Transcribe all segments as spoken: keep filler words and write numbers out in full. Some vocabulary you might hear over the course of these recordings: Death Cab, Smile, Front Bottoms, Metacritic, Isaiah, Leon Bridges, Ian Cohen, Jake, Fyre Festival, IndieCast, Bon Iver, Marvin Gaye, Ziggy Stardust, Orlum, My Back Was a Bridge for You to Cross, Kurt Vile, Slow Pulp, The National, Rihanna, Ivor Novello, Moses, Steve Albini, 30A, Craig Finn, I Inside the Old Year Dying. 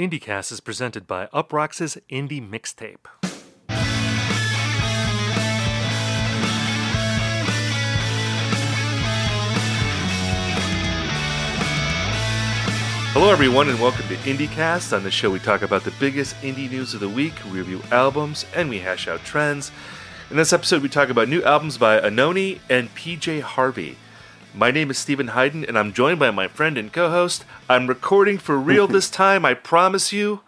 IndieCast is presented by Uproxx's Indie Mixtape. Hello everyone and welcome to IndieCast. On the show we talk about the biggest indie news of the week, we review albums, and we hash out trends. In this episode we talk about new albums by Anohni and P J Harvey. My name is Stephen Hayden, and I'm joined by my friend and co-host. I'm recording for real this time, I promise you.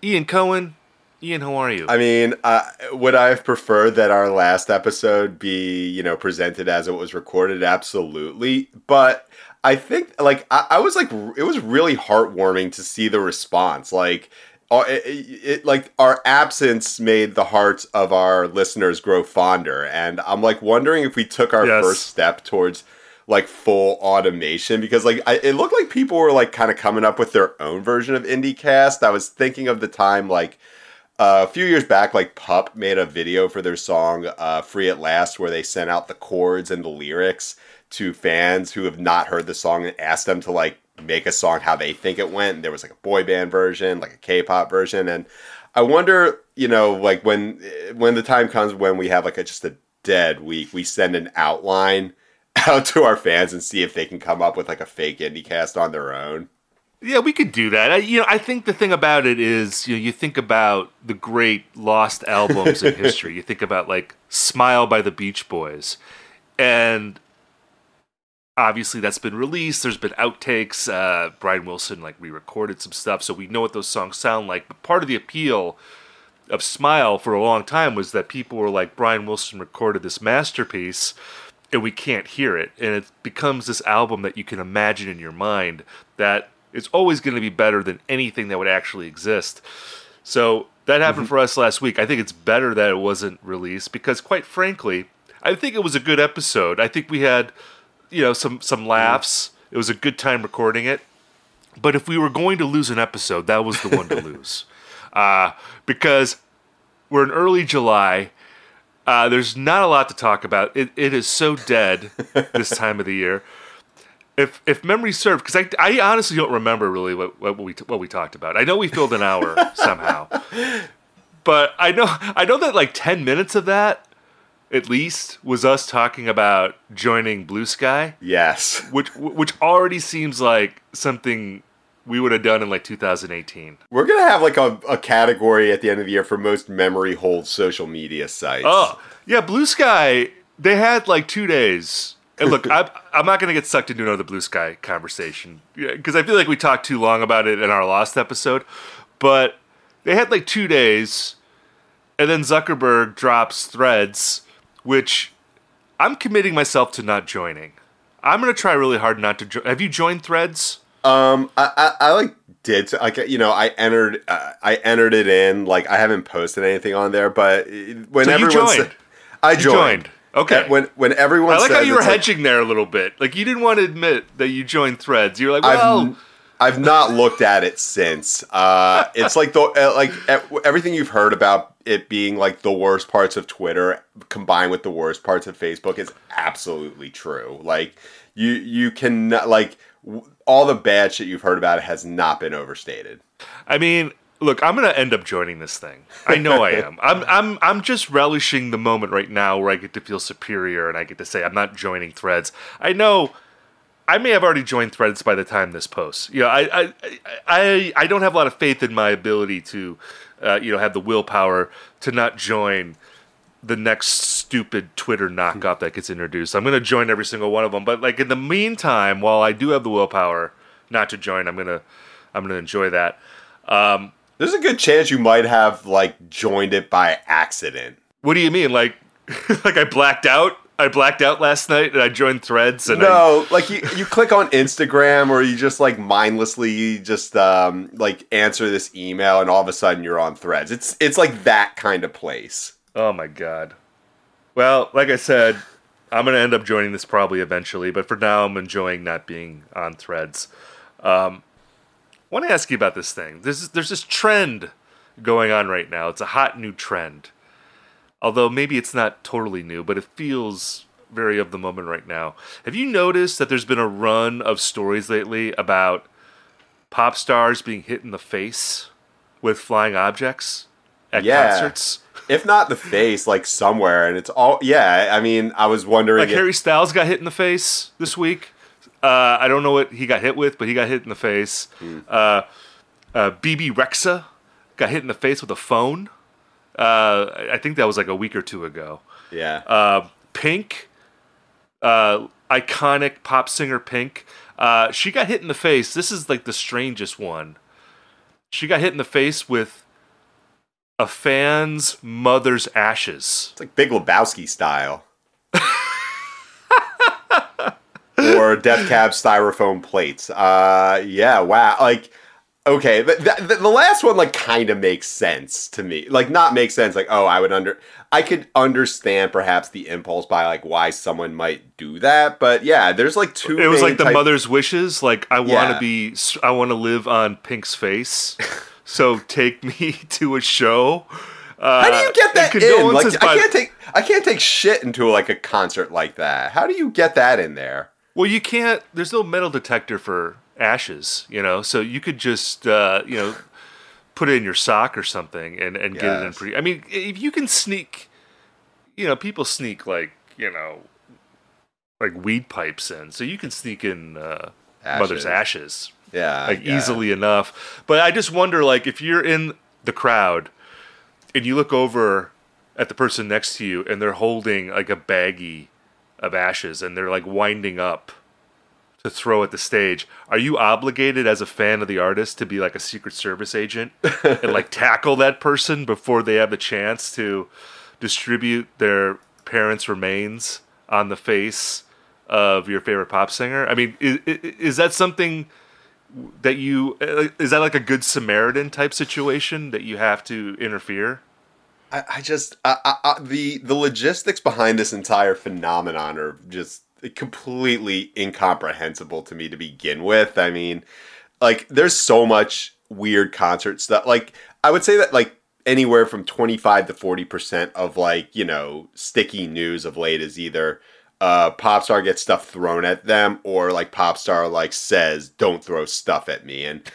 Ian Cohen. Ian, how are you? I mean, uh, would I have preferred that our last episode be, you know, presented as it was recorded? Absolutely. But I think, like, I, I was like, it was really heartwarming to see the response. Like, uh, it, it, like our absence made the hearts of our listeners grow fonder. And I'm like wondering if we took our yes. first step towards like full automation, because like I, it looked like people were like kind of coming up with their own version of IndieCast. I was thinking of the time like uh, a few years back, like Pup made a video for their song uh, Free at Last, where they sent out the chords and the lyrics to fans who have not heard the song and asked them to like make a song how they think it went. And there was like a boy band version, like a K-pop version. And I wonder, you know, like when, when the time comes when we have like a, just a dead week, we send an outline out to our fans and see if they can come up with like a fake IndieCast on their own. Yeah, we could do that. I, you know, I think the thing about it is, you know, you think about the great lost albums in history. You think about like Smile by the Beach Boys, and obviously that's been released. There's been outtakes. Uh, Brian Wilson like re-recorded some stuff, so we know what those songs sound like. But part of the appeal of Smile for a long time was that people were like, Brian Wilson recorded this masterpiece, and we can't hear it. And it becomes this album that you can imagine in your mind that it's always going to be better than anything that would actually exist. So that happened mm-hmm. for us last week. I think it's better that it wasn't released because, quite frankly, I think it was a good episode. I think we had, you know, some, some laughs. It was a good time recording it. But if we were going to lose an episode, that was the one to lose. Uh, because we're in early July. Uh, there's not a lot to talk about. It it is so dead this time of the year. If if memory serves, because I, I honestly don't remember really what, what we what we talked about. I know we filled an hour somehow, but I know I know that like ten minutes of that at least was us talking about joining Blue Sky. Yes, which which already seems like something we would have done in like two thousand eighteen. We're going to have like a, a category at the end of the year for most memory hold social media sites. Oh, yeah. Blue Sky, they had like two days. And look, I'm, I'm not going to get sucked into another Blue Sky conversation because I feel like we talked too long about it in our last episode. But they had like two days. And then Zuckerberg drops Threads, which I'm committing myself to not joining. I'm going to try really hard not to join. Have you joined Threads? Um, I, I, I like did, like, you know, I entered, uh, I entered it in, like, I haven't posted anything on there, but when so everyone joined. Sa- I joined. joined. Okay. When, when everyone I like how you were hedging like, there a little bit. Like, you didn't want to admit that you joined Threads. You're like, well. I've, I've not looked at it since. Uh, it's like the, uh, like everything you've heard about it being like the worst parts of Twitter combined with the worst parts of Facebook is absolutely true. Like you, you cannot like. All the bad shit you've heard about it has not been overstated. I mean, look, I'm going to end up joining this thing. I know I am. I'm I'm I'm just relishing the moment right now where I get to feel superior and I get to say I'm not joining Threads. I know I may have already joined Threads by the time this posts. You know, I I I, I don't have a lot of faith in my ability to uh, you know, have the willpower to not join the next stupid Twitter knockoff that gets introduced. I'm going to join every single one of them. But like in the meantime, while I do have the willpower not to join, I'm going to, I'm going to enjoy that. Um, There's a good chance you might have like joined it by accident. What do you mean? Like, like I blacked out. I blacked out last night and I joined Threads. And no, I... like you, you click on Instagram or you just like mindlessly just um, like answer this email and all of a sudden you're on Threads. It's, it's like that kind of place. Oh, my God. Well, like I said, I'm going to end up joining this probably eventually, but for now I'm enjoying not being on Threads. Um, I want to ask you about this thing. There's, there's this trend going on right now. It's a hot new trend. Although maybe it's not totally new, but it feels very of the moment right now. Have you noticed that there's been a run of stories lately about pop stars being hit in the face with flying objects at yeah. concerts. If not the face, like somewhere. And it's all, yeah, I mean, I was wondering. Like if, Harry Styles got hit in the face this week. Uh, I don't know what he got hit with, but he got hit in the face. Hmm. Uh, uh, Bebe Rexha got hit in the face with a phone. Uh, I think that was like a week or two ago. Yeah. Uh, Pink, uh, iconic pop singer Pink. Uh, she got hit in the face. This is like the strangest one. She got hit in the face with a fan's mother's ashes. It's like Big Lebowski style. Or Death Cab styrofoam plates. Uh, yeah, wow. Like, okay, the, the, the last one, like, kind of makes sense to me. Like, not makes sense. Like, oh, I would under... I could understand perhaps the impulse by, like, why someone might do that. But, yeah, there's, like, two It was, like, the type... mother's wishes. Like, I want to yeah. be... I want to live on Pink's face. So take me to a show. Uh, How do you get that in? Like, by... I can't take... I can't take shit into, like, a concert like that. How do you get that in there? Well, you can't, there's no metal detector for ashes, you know, so you could just, uh, you know, put it in your sock or something and, and yes. get it in pretty, I mean, if you can sneak, you know, people sneak like, you know, like weed pipes in, so you can sneak in uh, ashes. Mother's ashes. Yeah. Like yeah. easily enough. But I just wonder, like, if you're in the crowd and you look over at the person next to you and they're holding like a baggie of ashes and they're like winding up to throw at the stage, are you obligated as a fan of the artist to be like a Secret Service agent and like tackle that person before they have the chance to distribute their parents' remains on the face of your favorite pop singer? I mean, is, is that something that you, is that like a Good Samaritan type situation that you have to interfere? I just I, I, the the logistics behind this entire phenomenon are just completely incomprehensible to me to begin with. I mean, like there's so much weird concert stuff. Like I would say that like anywhere from twenty-five to forty percent of like, you know, sticky news of late is either uh, pop star gets stuff thrown at them or like pop star like says don't throw stuff at me. And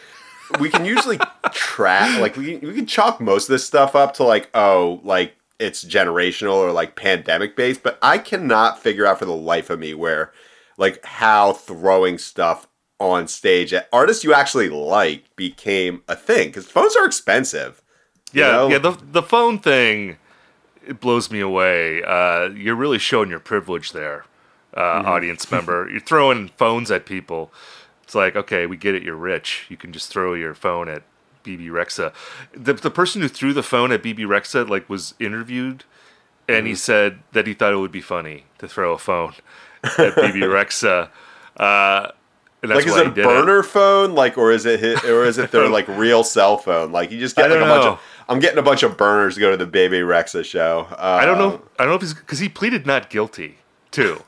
we can usually track, like, we we can chalk most of this stuff up to, like, oh, like, it's generational or, like, pandemic-based, but I cannot figure out for the life of me where, like, how throwing stuff on stage at artists you actually like became a thing, because phones are expensive. Yeah, you know? yeah, the, the phone thing, it blows me away. Uh, you're really showing your privilege there, uh, mm-hmm. audience member. You're throwing phones at people. It's like, okay, we get it, you're rich. You can just throw your phone at Bebe Rexha. The the person who threw the phone at Bebe Rexha like was interviewed and mm-hmm. he said that he thought it would be funny to throw a phone at Bebe Rexha. Uh, and that's like, is it a burner it. phone? Like, or is it his, or is it their like real cell phone? Like you just get like a know. bunch of I'm getting a bunch of burners to go to the Bebe Rexha show. Uh, I don't know I don't know if he's because he pleaded not guilty too.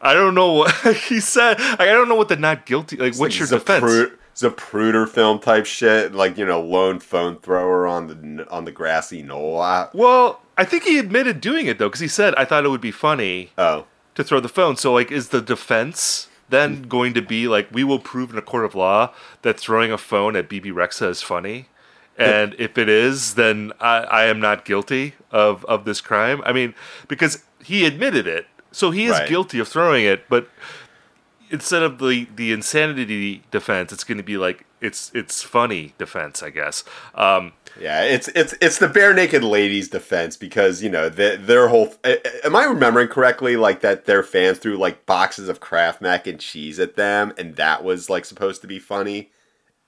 I don't know what he said. I don't know what the not guilty, like, it's what's like your Zapru- defense? It's a Zapruder film type shit, like, you know, lone phone thrower on the on the grassy knoll. I, well, I think he admitted doing it, though, because he said, I thought it would be funny oh. to throw the phone. So, like, is the defense then going to be, like, we will prove in a court of law that throwing a phone at Bebe Rexha is funny? And if it is, then I, I am not guilty of, of this crime? I mean, because he admitted it. So he is right. guilty of throwing it, but instead of the, the insanity defense, it's going to be like it's it's funny defense, I guess. Um, yeah, it's it's it's the bare naked ladies defense because you know the, their whole. Am I remembering correctly? Like that their fans threw like boxes of Kraft mac and cheese at them, and that was like supposed to be funny.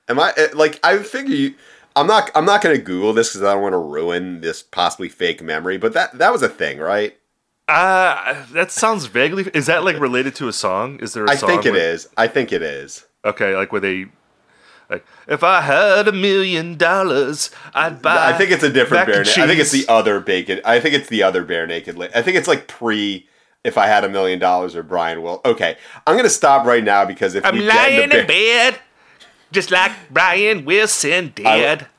Am I like I figure you, I'm not I'm not going to Google this because I don't want to ruin this possibly fake memory, but that that was a thing, right? Uh, that sounds vaguely... Is that, like, related to a song? Is there a I song? I think it where, is. I think it is. Okay, like, where they... Like, if I had a million dollars, I'd buy... I think it's a different Bare Naked... I think it's the other bacon... I think it's the other Bare Naked... I think it's, like, pre... If I had a million dollars or Brian Wilson... Okay, I'm going to stop right now because if I'm we get into... I'm lying in bed... Just like Brian Wilson did.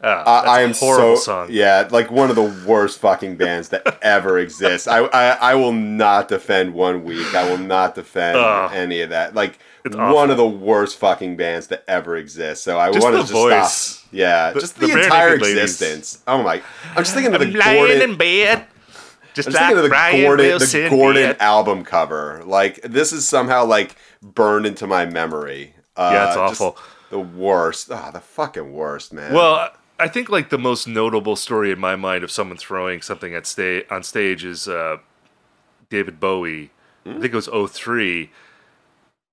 I, uh, oh, I am a horrible so, song. Yeah, like one of the worst fucking bands that ever exists. I, I I will not defend One Week. I will not defend oh. any of that. Like It's one awful. of the worst fucking bands to ever exist. So I just wanted to voice. stop. Yeah, the, just the, the entire existence. Ladies. Oh my! I'm just thinking of the Gordon. Just I'm just like thinking of the Brian Gordon, Wilson the Gordon did. album cover. Like, this is somehow, like, burned into my memory. Uh, yeah, it's awful. The worst. Ah, oh, the fucking worst, man. Well, I think, like, the most notable story in my mind of someone throwing something at sta- on stage is uh, David Bowie. Mm-hmm. I think it was oh three.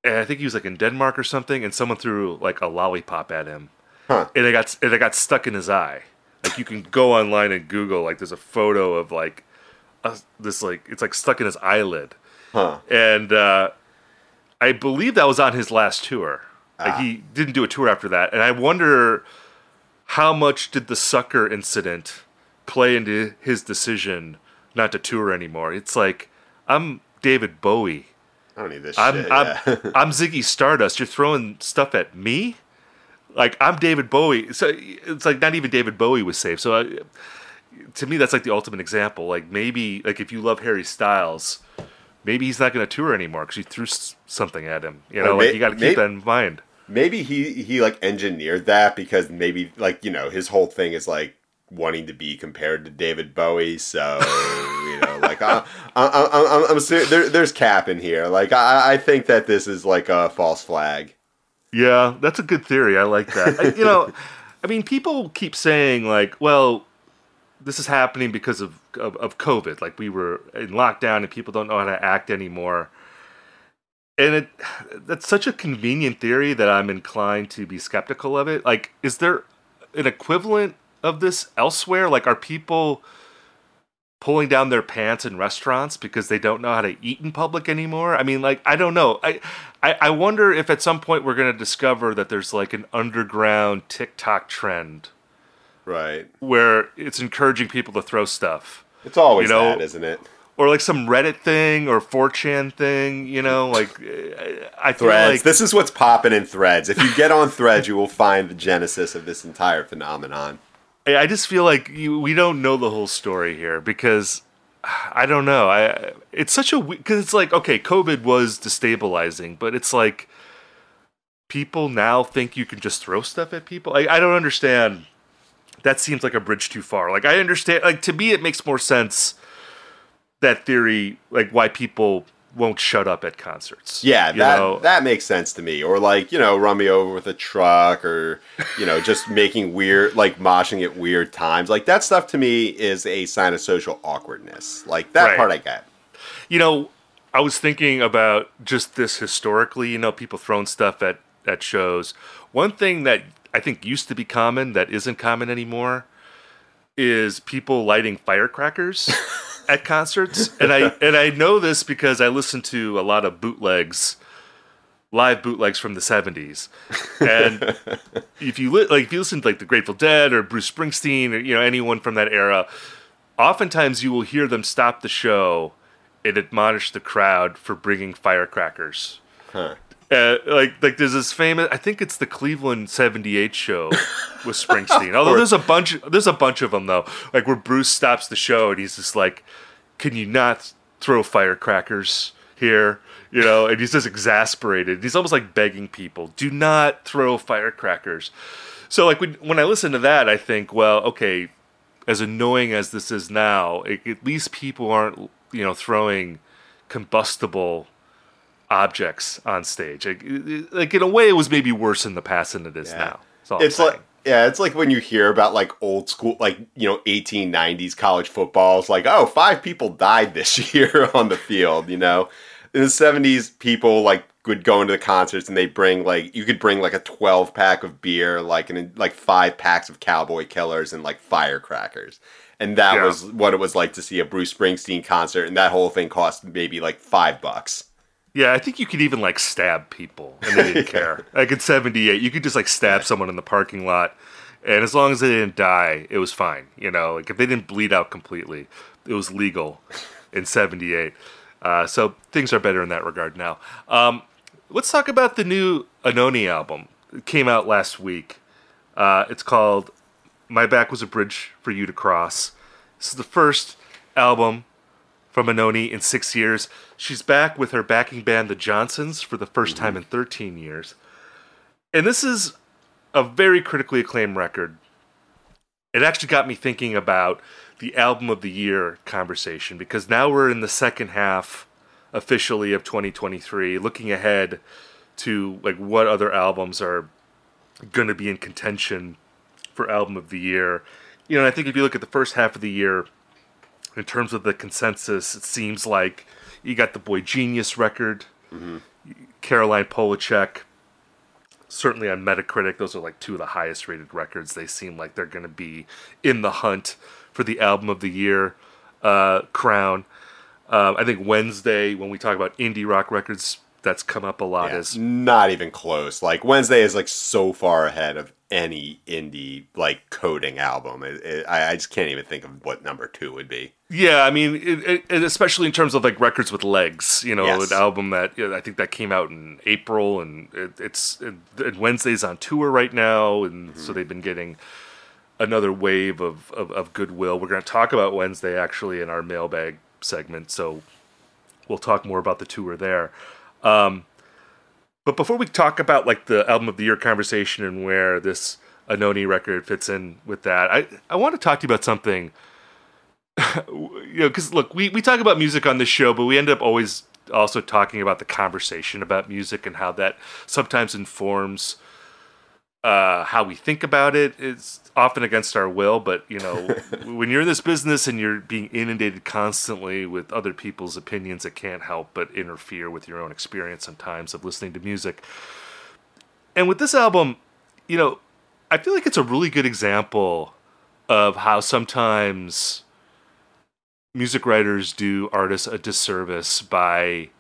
And I think he was, like, in Denmark or something, and someone threw, like, a lollipop at him. Huh. And it got, and it got stuck in his eye. Like, you can go online and Google, like, there's a photo of, like, Uh, this like it's like stuck in his eyelid, huh. and uh, I believe that was on his last tour. Ah. Like, he didn't do a tour after that, and I wonder how much did the sucker incident play into his decision not to tour anymore. It's like, I'm David Bowie. I don't need this I'm, shit. I'm, yeah. I'm Ziggy Stardust. You're throwing stuff at me. Like, I'm David Bowie. So it's like not even David Bowie was safe. So. I, To me, that's like the ultimate example. Like, maybe, like, if you love Harry Styles, maybe he's not going to tour anymore because you threw s- something at him. You know, or like may- you got to keep may- that in mind. Maybe he, he like engineered that because maybe, like, you know, his whole thing is like wanting to be compared to David Bowie. So you know, like I, I, I, I'm, I'm ser- there, there's cap in here. Like I, I think that this is like a false flag. Yeah, that's a good theory. I like that. I, you know, I mean, people keep saying like, well. This is happening because of, of of COVID. Like, we were in lockdown and people don't know how to act anymore. And it that's such a convenient theory that I'm inclined to be skeptical of it. Like, is there an equivalent of this elsewhere? Like, are people pulling down their pants in restaurants because they don't know how to eat in public anymore? I mean, like, I don't know. I I, I wonder if at some point we're going to discover that there's like an underground TikTok trend. Right. Where it's encouraging people to throw stuff. It's always you know? that, isn't it? Or like some Reddit thing or four chan thing, you know? Like, I feel Threads. Like... This is what's popping in Threads. If you get on Threads, you will find the genesis of this entire phenomenon. I just feel like you, we don't know the whole story here because, I don't know. I It's such a... Because it's like, okay, COVID was destabilizing, but it's like people now think you can just throw stuff at people. I, I don't understand... That seems like a bridge too far. Like, I understand, like, to me, it makes more sense, that theory, like, why people won't shut up at concerts. Yeah, you that know? that makes sense to me. Or, like, you know, run me over with a truck or, you know, just making weird, like, moshing at weird times. Like, that stuff to me is a sign of social awkwardness. Like, that right. part I get. You know, I was thinking about just this historically, you know, people throwing stuff at, at shows. One thing that... I think used to be common that isn't common anymore is people lighting firecrackers at concerts. And I and I know this because I listen to a lot of bootlegs, live bootlegs from the seventies. And if you li- like if you listen to like the Grateful Dead or Bruce Springsteen or you know anyone from that era, oftentimes you will hear them stop the show and admonish the crowd for bringing firecrackers. Huh. Uh, like, like there's this famous. I think it's the Cleveland seventy-eight show with Springsteen. Although there's a bunch, there's a bunch of them though. Like where Bruce stops the show and he's just like, "Can you not throw firecrackers here?" You know, and he's just exasperated. He's almost like begging people, "Do not throw firecrackers." So like when when I listen to that, I think, well, okay, as annoying as this is now, it, at least people aren't you know throwing combustible objects on stage. Like, like in a way it was maybe worse in the past than it is yeah. now. It's like yeah, it's like when you hear about like old school like, you know, eighteen nineties college football. It's like, "Oh, five people died this year on the field," you know. In the seventies people like would go into the concerts and they bring like you could bring like a twelve pack of beer, like and like five packs of Cowboy Killers and like firecrackers. And that yeah. was what it was like to see a Bruce Springsteen concert, and that whole thing cost maybe like five bucks. Yeah, I think you could even, like, stab people, and they didn't yeah. care. Like, in seventy-eight, you could just, like, stab someone in the parking lot, and as long as they didn't die, it was fine, you know? Like, if they didn't bleed out completely, it was legal in seventy-eight. Uh, so, things are better in that regard now. Um, let's talk about the new Anohni album. It came out last week. Uh, it's called My Back Was a Bridge for You to Cross. This is the first album... from Anohni in six years. She's back with her backing band, The Johnsons, for the first mm-hmm. time in thirteen years. And this is a very critically acclaimed record. It actually got me thinking about the album of the year conversation, because now we're in the second half officially of twenty twenty-three, looking ahead to like what other albums are going to be in contention for album of the year. You know, and I think if you look at the first half of the year in terms of the consensus, it seems like you got the Boy Genius record, mm-hmm. Caroline Polachek, certainly on Metacritic, those are like two of the highest rated records. They seem like they're going to be in the hunt for the album of the year uh, crown. Um, I think Wednesday, when we talk about indie rock records, that's come up a lot. Yeah, as not even close. Like Wednesday is like so far ahead of any indie like coding album. It, it, I, I just can't even think of what number two would be. Yeah, I mean, it, it, especially in terms of like records with legs. You know, yes. An album that you know, I think that came out in April, and it, it's it, it Wednesday's on tour right now, and mm-hmm. so they've been getting another wave of, of of goodwill. We're going to talk about Wednesday actually in our mailbag segment, so we'll talk more about the tour there. Um, but before we talk about like the album of the year conversation and where this Anohni record fits in with that, I, I want to talk to you about something, you know, because look, we, we talk about music on this show, but we end up always also talking about the conversation about music and how that sometimes informs uh, how we think about it. It's often against our will, but you know, when you're in this business and you're being inundated constantly with other people's opinions, it can't help but interfere with your own experience sometimes of listening to music. And with this album, you know, I feel like it's a really good example of how sometimes music writers do artists a disservice by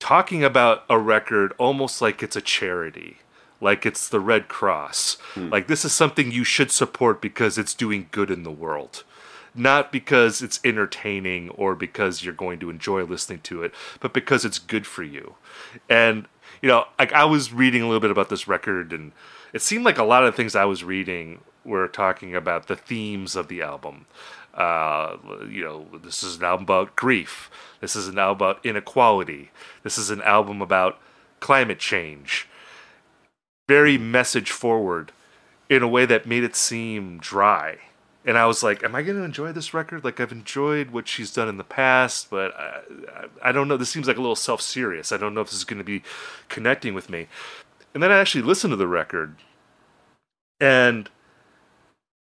talking about a record almost like it's a charity. Like it's the Red Cross. Hmm. Like this is something you should support because it's doing good in the world. Not because it's entertaining or because you're going to enjoy listening to it, but because it's good for you. And, you know, like I was reading a little bit about this record, and it seemed like a lot of the things I was reading were talking about the themes of the album. Uh, you know, this is an album about grief. This is an album about inequality. This is an album about climate change. Very message forward in a way that made it seem dry. And I was like, am I going to enjoy this record? Like, I've enjoyed what she's done in the past, but I, I don't know. This seems like a little self-serious. I don't know if this is going to be connecting with me. And then I actually listened to the record, and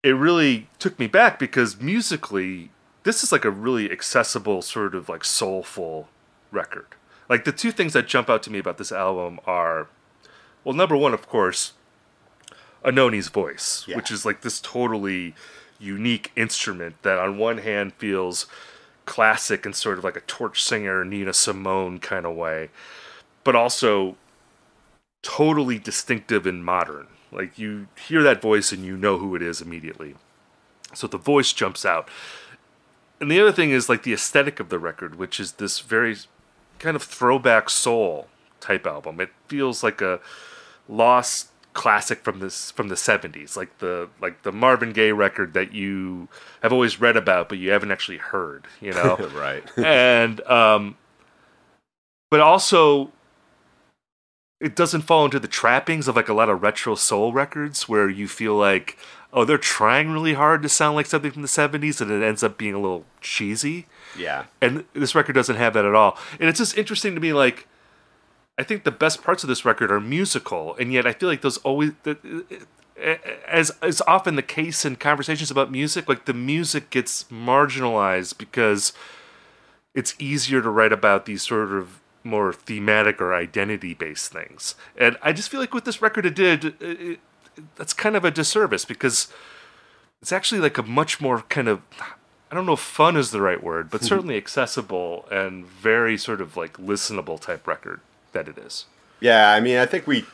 it really took me back because musically, this is like a really accessible, sort of like soulful record. Like, the two things that jump out to me about this album are, well, number one, of course, Anohni's voice, yeah. which is like this totally unique instrument that on one hand feels classic and sort of like a torch singer, Nina Simone kind of way, but also totally distinctive and modern. Like you hear that voice and you know who it is immediately. So the voice jumps out. And the other thing is like the aesthetic of the record, which is this very kind of throwback soul type album. It feels like a lost classic from this from the seventies, like the like the Marvin Gaye record that you have always read about but you haven't actually heard, you know. Right. And um but also it doesn't fall into the trappings of like a lot of retro soul records where you feel like, oh, they're trying really hard to sound like something from the seventies and it ends up being a little cheesy. Yeah. And this record doesn't have that at all. And it's just interesting to me, like I think the best parts of this record are musical, and yet I feel like those always, as is often the case in conversations about music, like the music gets marginalized because it's easier to write about these sort of more thematic or identity-based things. And I just feel like with this record it did, it, it, that's kind of a disservice because it's actually like a much more kind of, I don't know if fun is the right word, but certainly accessible and very sort of like listenable type record that it is. Yeah, I mean, I think we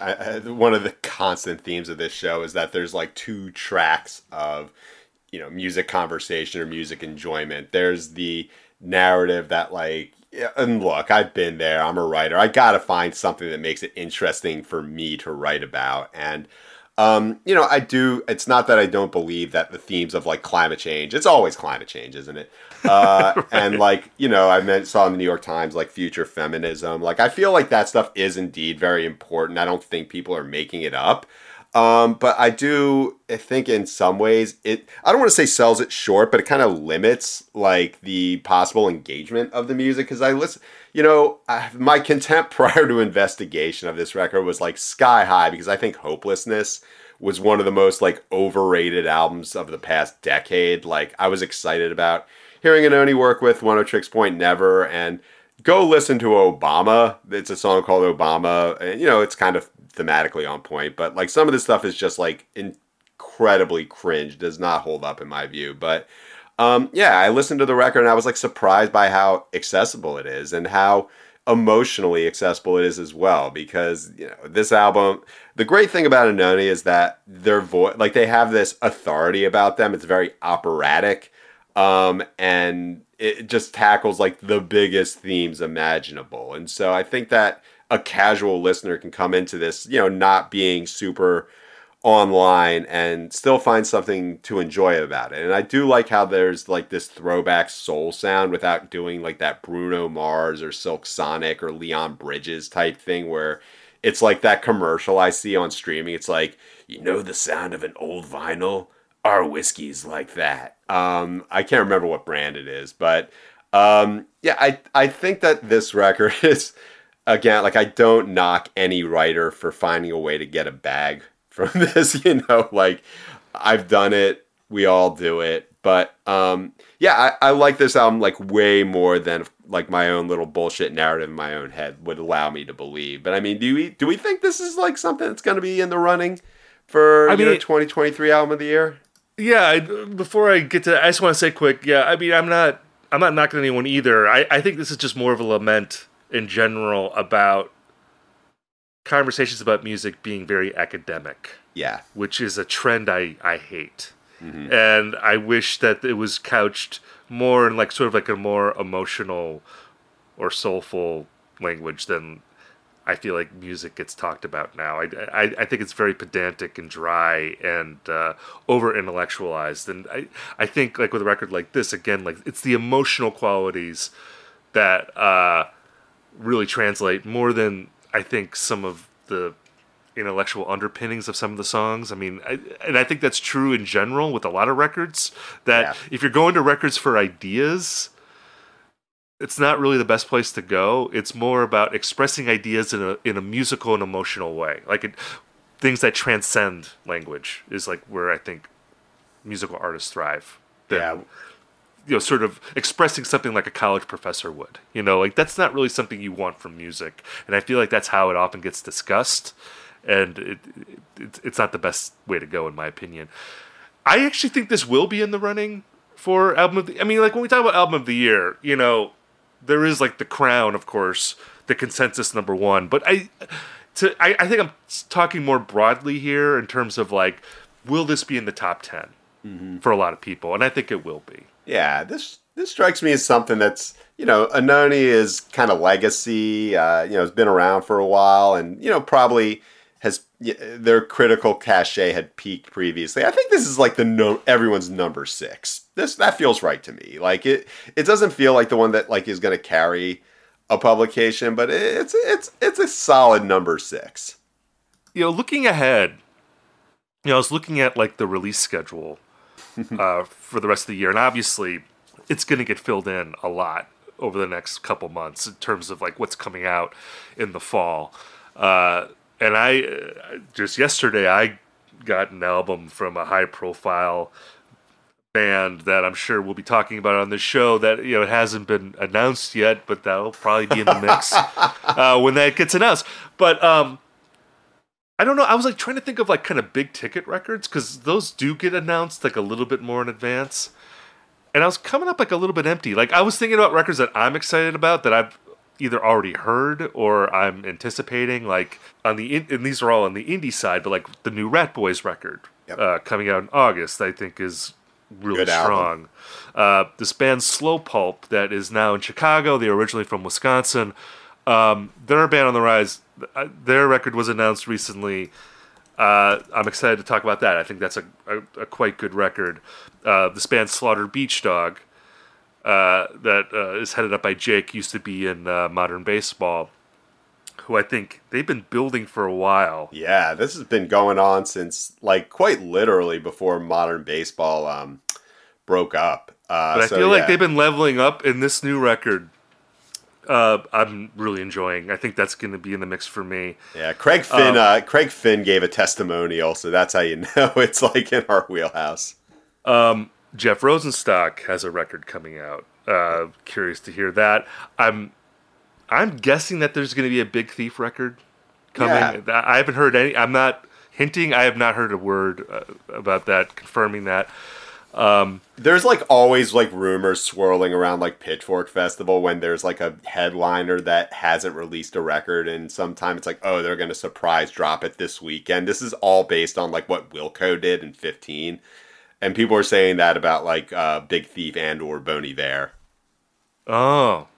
I, I, one of the constant themes of this show is that there's like two tracks of, you know, music conversation or music enjoyment. There's the narrative that like, and look, I've been there, I'm a writer, I gotta find something that makes it interesting for me to write about. And Um, you know, I do, it's not that I don't believe that the themes of, like, climate change, it's always climate change, isn't it? Uh, right. And, like, you know, I meant, saw in the New York Times, like, future feminism. Like, I feel like that stuff is indeed very important. I don't think people are making it up. Um, but I do I think in some ways it, I don't want to say sells it short, but it kind of limits, like, the possible engagement of the music. Cause I listen, you know, I, my contempt prior to investigation of this record was, like, sky high, because I think Hopelessness was one of the most, like, overrated albums of the past decade. Like, I was excited about hearing Anohni work with One of Tricks Point Never, and go listen to Obama. It's a song called Obama, and, you know, it's kind of thematically on point, but, like, some of this stuff is just, like, incredibly cringe, does not hold up in my view. But um yeah, I listened to the record and I was, like, surprised by how accessible it is and how emotionally accessible it is as well, because, you know, this album, the great thing about Anohni is that their voice, like, they have this authority about them. It's very operatic, um and it just tackles, like, the biggest themes imaginable. And so I think that a casual listener can come into this, you know, not being super online, and still find something to enjoy about it. And I do like how there's, like, this throwback soul sound without doing, like, that Bruno Mars or Silk Sonic or Leon Bridges type thing, where it's like that commercial I see on streaming. It's like, you know, the sound of an old vinyl, our whiskey's like that. Um, I can't remember what brand it is, but um, yeah, I, I think that this record is, again, like, I don't knock any writer for finding a way to get a bag from this, you know, like, I've done it, we all do it. But um, yeah, I, I like this album, like, way more than, like, my own little bullshit narrative in my own head would allow me to believe. But I mean, do we do we think this is, like, something that's going to be in the running for, I mean, you know, twenty twenty-three album of the year? Yeah, I, before I get to that, I just want to say quick, yeah, I mean, I'm not I'm not knocking anyone either. I, I think this is just more of a lament in general about conversations about music being very academic. Yeah. Which is a trend I, I hate. Mm-hmm. And I wish that it was couched more in, like, sort of like a more emotional or soulful language than I feel like music gets talked about now. I, I, I think it's very pedantic and dry and uh, over-intellectualized. And I, I think, like, with a record like this, again, like, it's the emotional qualities that uh, really translate more than, I think, some of the intellectual underpinnings of some of the songs. I mean, I, and I think that's true in general with a lot of records, that yeah. if you're going to records for ideas, it's not really the best place to go. It's more about expressing ideas in a in a musical and emotional way. Like, it, things that transcend language is, like, where I think musical artists thrive. They're, yeah. you know, sort of expressing something like a college professor would, you know, like, that's not really something you want from music. And I feel like that's how it often gets discussed, and it, it it's not the best way to go, in my opinion. I actually think this will be in the running for album of the, I mean, like, when we talk about album of the year, you know, there is, like, The Crown, of course, the consensus number one, but I, to, I, I think I'm talking more broadly here in terms of, like, will this be in the top ten mm-hmm. for a lot of people? And I think it will be. Yeah, this this strikes me as something that's, you know, Anohni is kind of legacy, uh, you know, it's been around for a while, and, you know, probably has, their critical cachet had peaked previously. I think this is, like, the no, everyone's number six. This That feels right to me. Like, it it doesn't feel like the one that, like, is going to carry a publication, but it's it's it's a solid number six. You know, looking ahead, you know, I was looking at, like, the release schedule uh, for the rest of the year. And obviously it's going to get filled in a lot over the next couple months in terms of, like, what's coming out in the fall. Uh, and I, uh, just yesterday, I got an album from a high profile band that I'm sure we'll be talking about on this show that, you know, it hasn't been announced yet, but that'll probably be in the mix uh, when that gets announced. But, um, I don't know. I was, like, trying to think of, like, kind of big ticket records, because those do get announced, like, a little bit more in advance. And I was coming up, like, a little bit empty. Like, I was thinking about records that I'm excited about that I've either already heard or I'm anticipating. Like, on the in- and these are all on the indie side, but, like, the new Rat Boys record yep. uh, coming out in August, I think, is really good, strong. Uh, this band Slow Pulp that is now in Chicago. They're originally from Wisconsin. Um, they're a band on the rise. Their record was announced recently. Uh, I'm excited to talk about that. I think that's a, a, a quite good record. Uh, this band Slaughter Beach Dog, uh, that uh, is headed up by Jake, used to be in uh, Modern Baseball, who I think they've been building for a while. Yeah, this has been going on since, like, quite literally before Modern Baseball um, broke up. Uh, but I so, feel like yeah. they've been leveling up in this new record. Uh, I'm really enjoying. I think that's going to be in the mix for me. Yeah, Craig Finn. Um, uh, Craig Finn gave a testimonial, so that's how you know it's like in our wheelhouse. Um, Jeff Rosenstock has a record coming out. Uh, curious to hear that. I'm, I'm guessing that there's going to be a Big Thief record coming. Yeah. I haven't heard any. I'm not hinting. I have not heard a word uh, about that. Confirming that. Um, there's like always like rumors swirling around like Pitchfork Festival when there's like a headliner that hasn't released a record, and sometimes it's like, oh, they're going to surprise drop it this weekend. This is all based on like what Wilco did in fifteen, and people are saying that about like uh, Big Thief and or Bon Iver. Oh,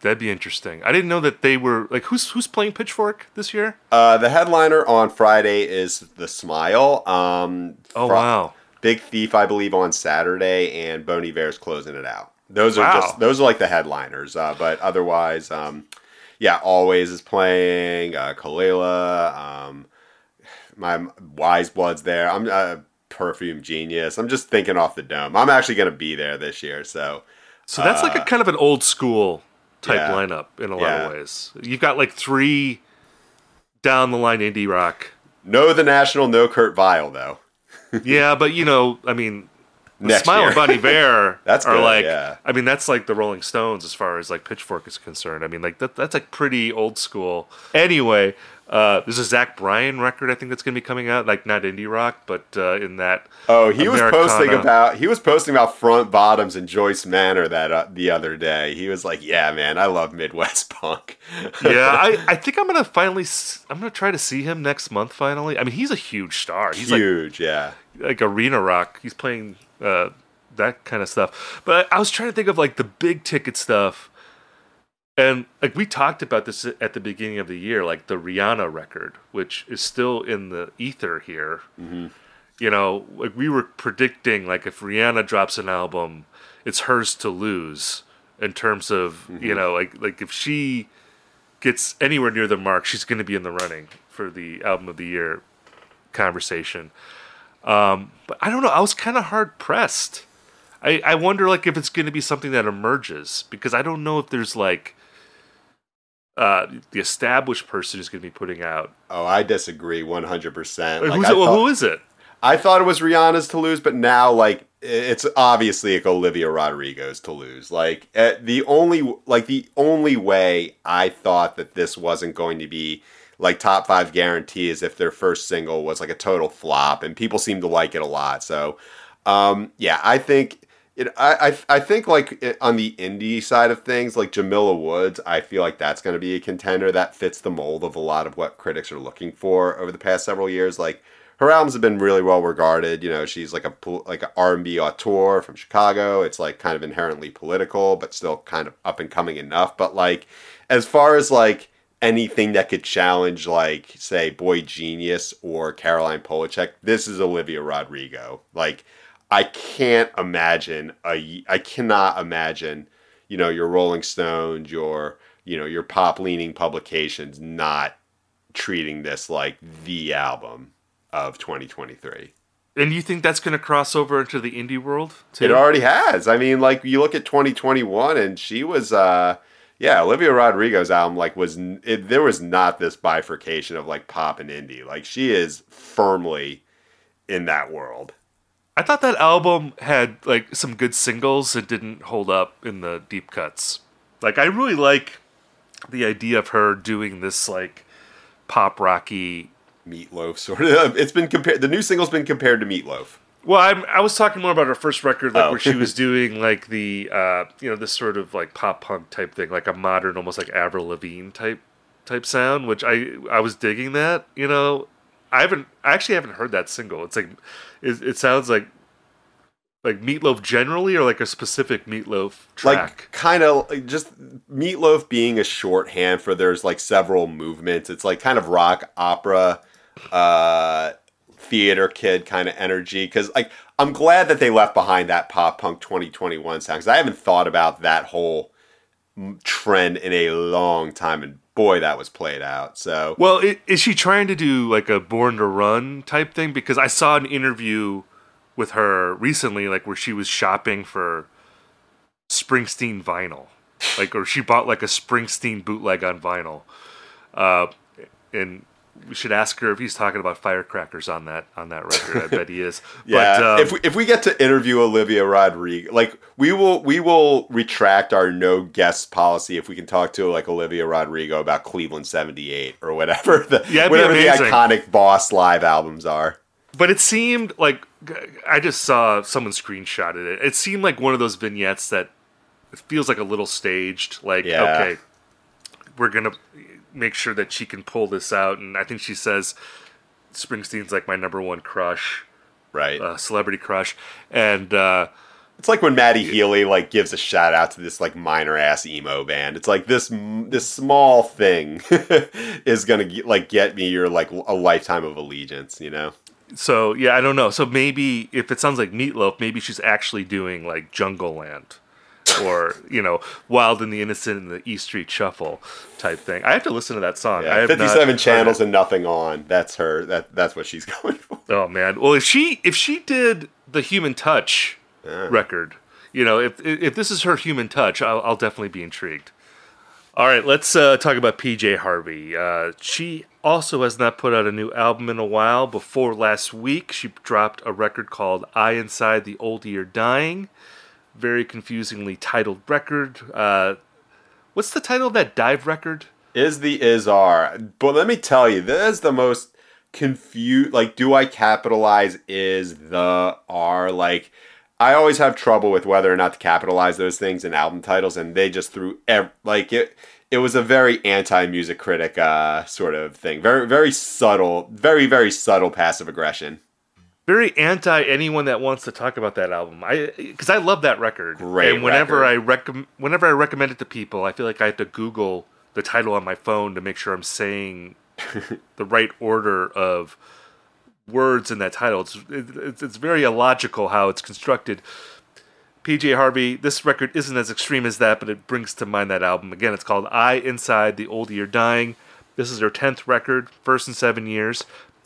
that'd be interesting. I didn't know that they were like who's who's playing Pitchfork this year. Uh, the headliner on Friday is The Smile. Um, oh fr- wow. Big Thief, I believe, on Saturday, and Bon Iver's closing it out. Those are wow. just those are like the headliners, uh, but otherwise, um, yeah, Always is playing, uh, Kalila, um, my Wise Blood's there. I'm uh, Perfume Genius. I'm just thinking off the dome. I'm actually gonna be there this year, so so that's uh, like a kind of an old school type yeah, lineup in a lot yeah. of ways. You've got like three down the line indie rock. No, The National, no Kurt Vile though. Yeah, but you know, I mean, the Smile and Bon Iver that's are good, like, yeah. I mean, that's like the Rolling Stones as far as like Pitchfork is concerned. I mean, like that, that's like pretty old school. Anyway, uh, there's a Zach Bryan record I think that's going to be coming out, like not indie rock, but uh, in that. Oh, he Americana. was posting about he was posting about Front Bottoms and Joyce Manor that uh, the other day. He was like, "Yeah, man, I love Midwest punk." yeah, I, I think I'm gonna finally I'm gonna try to see him next month. Finally, I mean, he's a huge star. He's huge, like, yeah. Like arena rock, he's playing uh, that kind of stuff. But I was trying to think of like the big ticket stuff, and like we talked about this at the beginning of the year, like the Rihanna record, which is still in the ether here. Mm-hmm. You know, like we were predicting, like if Rihanna drops an album, it's hers to lose in terms of mm-hmm. you know, like like if she gets anywhere near the mark, she's going to be in the running for the album of the year conversation. Um, but I don't know. I was kind of hard pressed. I, I wonder like if it's going to be something that emerges, because I don't know if there's like uh, the established person who's going to be putting out. Oh, I disagree one hundred percent. Like, like, who's it, well, thought, who is it? I thought it was Rihanna's to lose, but now like it's obviously like Olivia Rodrigo's to lose. Like uh, the only like the only way I thought that this wasn't going to be like top five guarantee is if their first single was like a total flop, and people seem to like it a lot. So, um, yeah, I think it, I, I, I think like it, on the indie side of things, like Jamila Woods, I feel like that's going to be a contender that fits the mold of a lot of what critics are looking for over the past several years. Like her albums have been really well regarded. You know, she's like a, like an R and B auteur from Chicago. It's like kind of inherently political, but still kind of up and coming enough. But like, as far as like, anything that could challenge, like, say, Boy Genius or Caroline Polachek, this is Olivia Rodrigo. Like, I can't imagine, a, I cannot imagine, you know, your Rolling Stones, your, you know, your pop-leaning publications not treating this like the album of twenty twenty-three. And you think that's going to cross over into the indie world, too? It already has. I mean, like, you look at twenty twenty-one, and she was... uh Yeah, Olivia Rodrigo's album, like, was it, there was not this bifurcation of like pop and indie. Like, she is firmly in that world. I thought that album had like some good singles that didn't hold up in the deep cuts. Like, I really like the idea of her doing this like pop rocky Meatloaf sort of. It's been compared. The new single's been compared to Meatloaf. Well, I'm, I was talking more about her first record, like oh. where she was doing like the, uh, you know, this sort of like pop punk type thing, like a modern, almost like Avril Lavigne type type sound, which I I was digging that. You know, I haven't, I actually haven't heard that single. It's like, it, it sounds like like Meatloaf generally, or like a specific Meatloaf track. Like kind of just Meatloaf being a shorthand for there's like several movements. It's like kind of rock opera. uh, theater kid kind of energy. Because like, I'm glad that they left behind that pop punk twenty twenty-one sound, because I haven't thought about that whole trend in a long time, and boy, that was played out. So, well, it, is she trying to do like a Born to Run type thing? Because I saw an interview with her recently, like where she was shopping for Springsteen vinyl, like, or she bought like a Springsteen bootleg on vinyl. Uh, and we should ask her if he's talking about firecrackers on that on that record. I bet he is. yeah. But, um, if we, if we get to interview Olivia Rodrigo, like we will we will retract our no guest policy if we can talk to like Olivia Rodrigo about Cleveland seventy-eight or whatever the yeah, whatever the iconic Boss Live albums are. But it seemed like, I just saw someone screenshotted it. It seemed like one of those vignettes that it feels like a little staged. Like, yeah. okay, we're gonna make sure that she can pull this out. And I think she says Springsteen's like my number one crush, right? Uh, celebrity crush. And uh, it's like when Matty Healy like gives a shout out to this like minor ass emo band. It's like this this small thing is gonna like get me your like a lifetime of allegiance, you know? So yeah, I don't know. So maybe if it sounds like Meatloaf, maybe she's actually doing like Jungle Land. Or, you know, Wild and the Innocent and the E Street Shuffle type thing. I have to listen to that song. Yeah, I have fifty-seven channels and nothing on. That's her. That that's what she's going for. Oh man. Well, if she if she did the Human Touch yeah. record, you know, if if this is her Human Touch, I'll, I'll definitely be intrigued. All right, let's uh, talk about P J Harvey. Uh, she also has not put out a new album in a while. Before last week, she dropped a record called I Inside the Old Year Dying. Very confusingly titled record. Uh, what's the title of that dive record? Is the Is Are. But let me tell you, this is the most confused. Like, do I capitalize Is the Are? Like, I always have trouble with whether or not to capitalize those things in album titles, and they just threw ev- like it. It was a very anti-music critic uh, sort of thing. Very, very subtle. Very, very subtle passive aggression. Very anti anyone that wants to talk about that album. I because I love that record. Great and whenever record. I recommend whenever I recommend it to people, I feel like I have to Google the title on my phone to make sure I'm saying the right order of words in that title. It's, it's it's very illogical how it's constructed. P J Harvey, this record isn't as extreme as that, but it brings to mind that album. Again, it's called I Inside the Old Year Dying. This is her tenth record, first in seven years.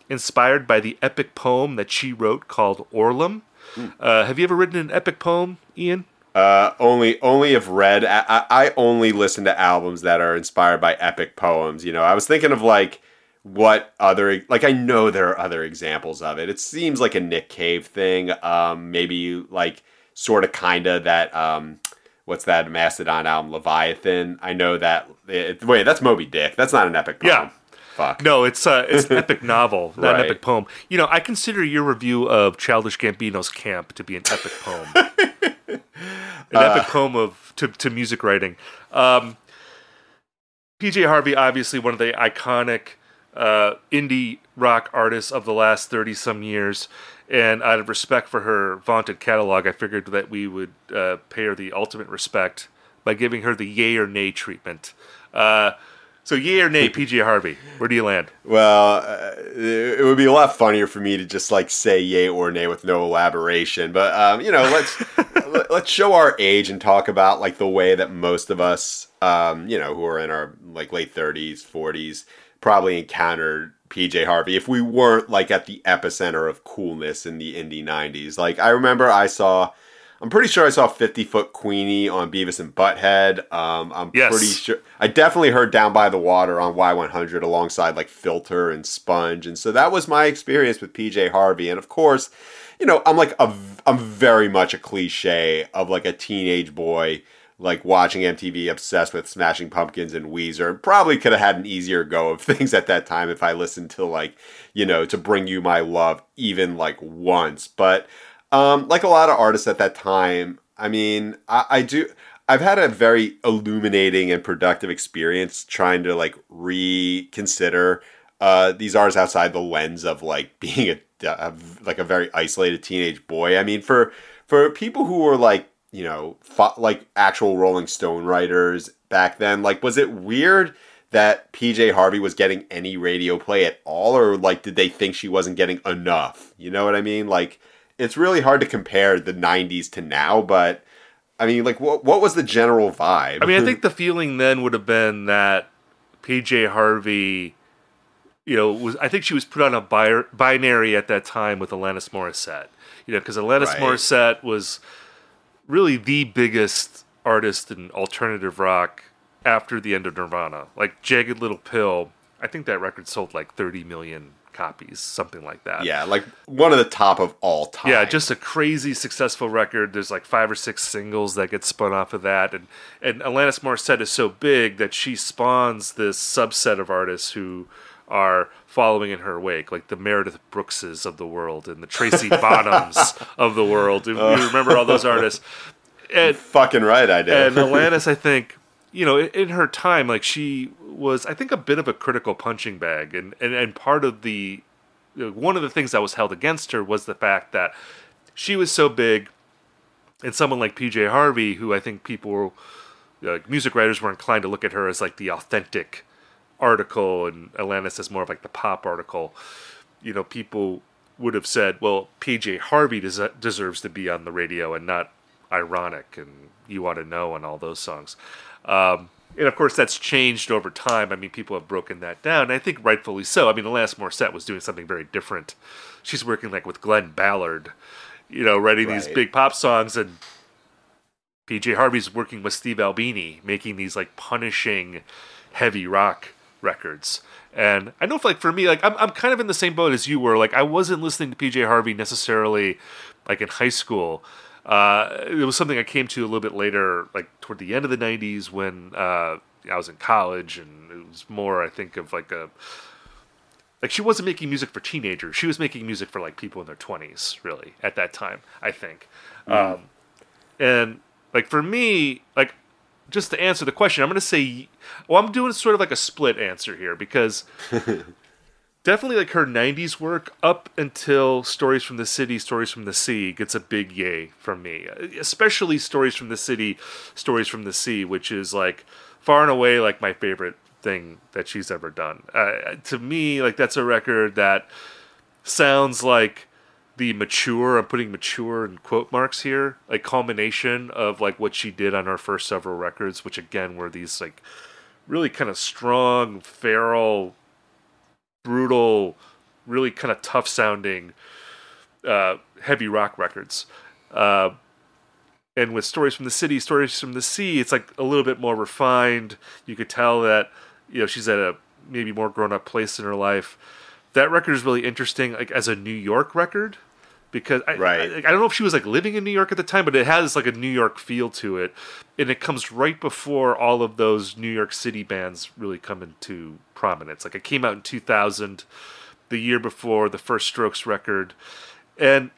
Inspired by the epic poem that she wrote called Orlum. Mm. Uh, have you ever written an epic poem, Ian? Uh, only only have read. I, I only listen to albums that are inspired by epic poems. You know, I was thinking of like what other, like I know there are other examples of it. It seems like a Nick Cave thing. Um, maybe like sort of kind of that, um, what's that Mastodon album, Leviathan? I know that, it, wait, that's Moby Dick. That's not an epic poem. Yeah. Fuck. No, it's uh, it's an epic novel, not right. an epic poem. You know, I consider your review of Childish Gambino's Camp to be an epic poem, an uh, epic poem of to, to music writing. Um, P J Harvey, obviously one of the iconic uh, indie rock artists of the last thirty some years, and out of respect for her vaunted catalog, I figured that we would uh, pay her the ultimate respect by giving her the yay or nay treatment. Uh, So, yay or nay, P J Harvey? Where do you land? Well, uh, it would be a lot funnier for me to just like say yay or nay with no elaboration. But um, you know, let's let's show our age and talk about like the way that most of us, um, you know, who are in our like late thirties, forties, probably encountered P J Harvey if we weren't like at the epicenter of coolness in the indie nineties. Like I remember, I saw. I'm pretty sure I saw fifty-foot Queenie on Beavis and Butthead. Um, I'm yes. pretty sure. I definitely heard Down by the Water on Y one hundred alongside like Filter and Sponge. And so that was my experience with P J Harvey. And of course, you know, I'm like, a, I'm very much a cliche of like a teenage boy, like watching M T V obsessed with Smashing Pumpkins and Weezer. Probably could have had an easier go of things at that time if I listened to like, you know, To Bring You My Love even like once. But Um, like a lot of artists at that time, I mean, I, I do, I've had a very illuminating and productive experience trying to like reconsider uh, these artists outside the lens of like being a, a like a very isolated teenage boy. I mean, for, for people who were like, you know, fo- like actual Rolling Stone writers back then, like, was it weird that P J Harvey was getting any radio play at all, or like did they think she wasn't getting enough? You know what I mean? Like, it's really hard to compare the nineties to now, but I mean, like, what what was the general vibe? I mean, I think the feeling then would have been that P J Harvey, you know, was I think she was put on a bi- binary at that time with Alanis Morissette, you know, because Alanis right. Morissette was really the biggest artist in alternative rock after the end of Nirvana. Like Jagged Little Pill, I think that record sold like thirty million copies, something like that. Yeah, like one of the top of all time. Yeah, just a crazy successful record. There's like five or six singles that get spun off of that, and and Alanis Morissette is so big that she spawns this subset of artists who are following in her wake, like the Meredith Brookses of the world and the Tracy Bottoms of the world. If you remember all those artists. And, fucking right, I did. And Alanis, I think, you know, in her time, like she was, I think, a bit of a critical punching bag, and and, and part of the one of the things that was held against her was the fact that she was so big, and someone like P J Harvey, who I think people, like music writers, were inclined to look at her as like the authentic article, and Alanis is more of like the pop article. You know, people would have said, well, P J Harvey des- deserves to be on the radio and not Ironic and You Ought to Know and all those songs. Um, and of course that's changed over time. I mean, people have broken that down, and I think rightfully so. I mean, Alanis Morissette was doing something very different. She's working like with Glenn Ballard, you know, writing right. these big pop songs, and P J Harvey's working with Steve Albini, making these like punishing heavy rock records. And I know, if, like, for me, like I'm I'm kind of in the same boat as you were. Like, I wasn't listening to P J Harvey necessarily like in high school. Uh, it was something I came to a little bit later, like toward the end of the nineties when uh, I was in college, and it was more, I think, of like a, like she wasn't making music for teenagers. She was making music for like people in their twenties, really, at that time, I think. Mm. Um, and like for me, like just to answer the question, I'm going to say, well, I'm doing sort of like a split answer here, because definitely like her nineties work up until Stories from the City, Stories from the Sea gets a big yay from me. Especially Stories from the City, Stories from the Sea, which is like far and away like my favorite thing that she's ever done. Uh, to me, like that's a record that sounds like the mature, I'm putting mature in quote marks here, like culmination of like what she did on her first several records, which again were these like really kind of strong, feral, brutal, really kind of tough sounding uh, heavy rock records. Uh, and with Stories from the City, Stories from the Sea, it's like a little bit more refined. You could tell that, you know, she's at a maybe more grown up place in her life. That record is really interesting, like as a New York record, because I, right. I, I don't know if she was like living in New York at the time, but it has like a New York feel to it. And it comes right before all of those New York City bands really come into prominence. Like it came out in two thousand, the year before the first Strokes record, and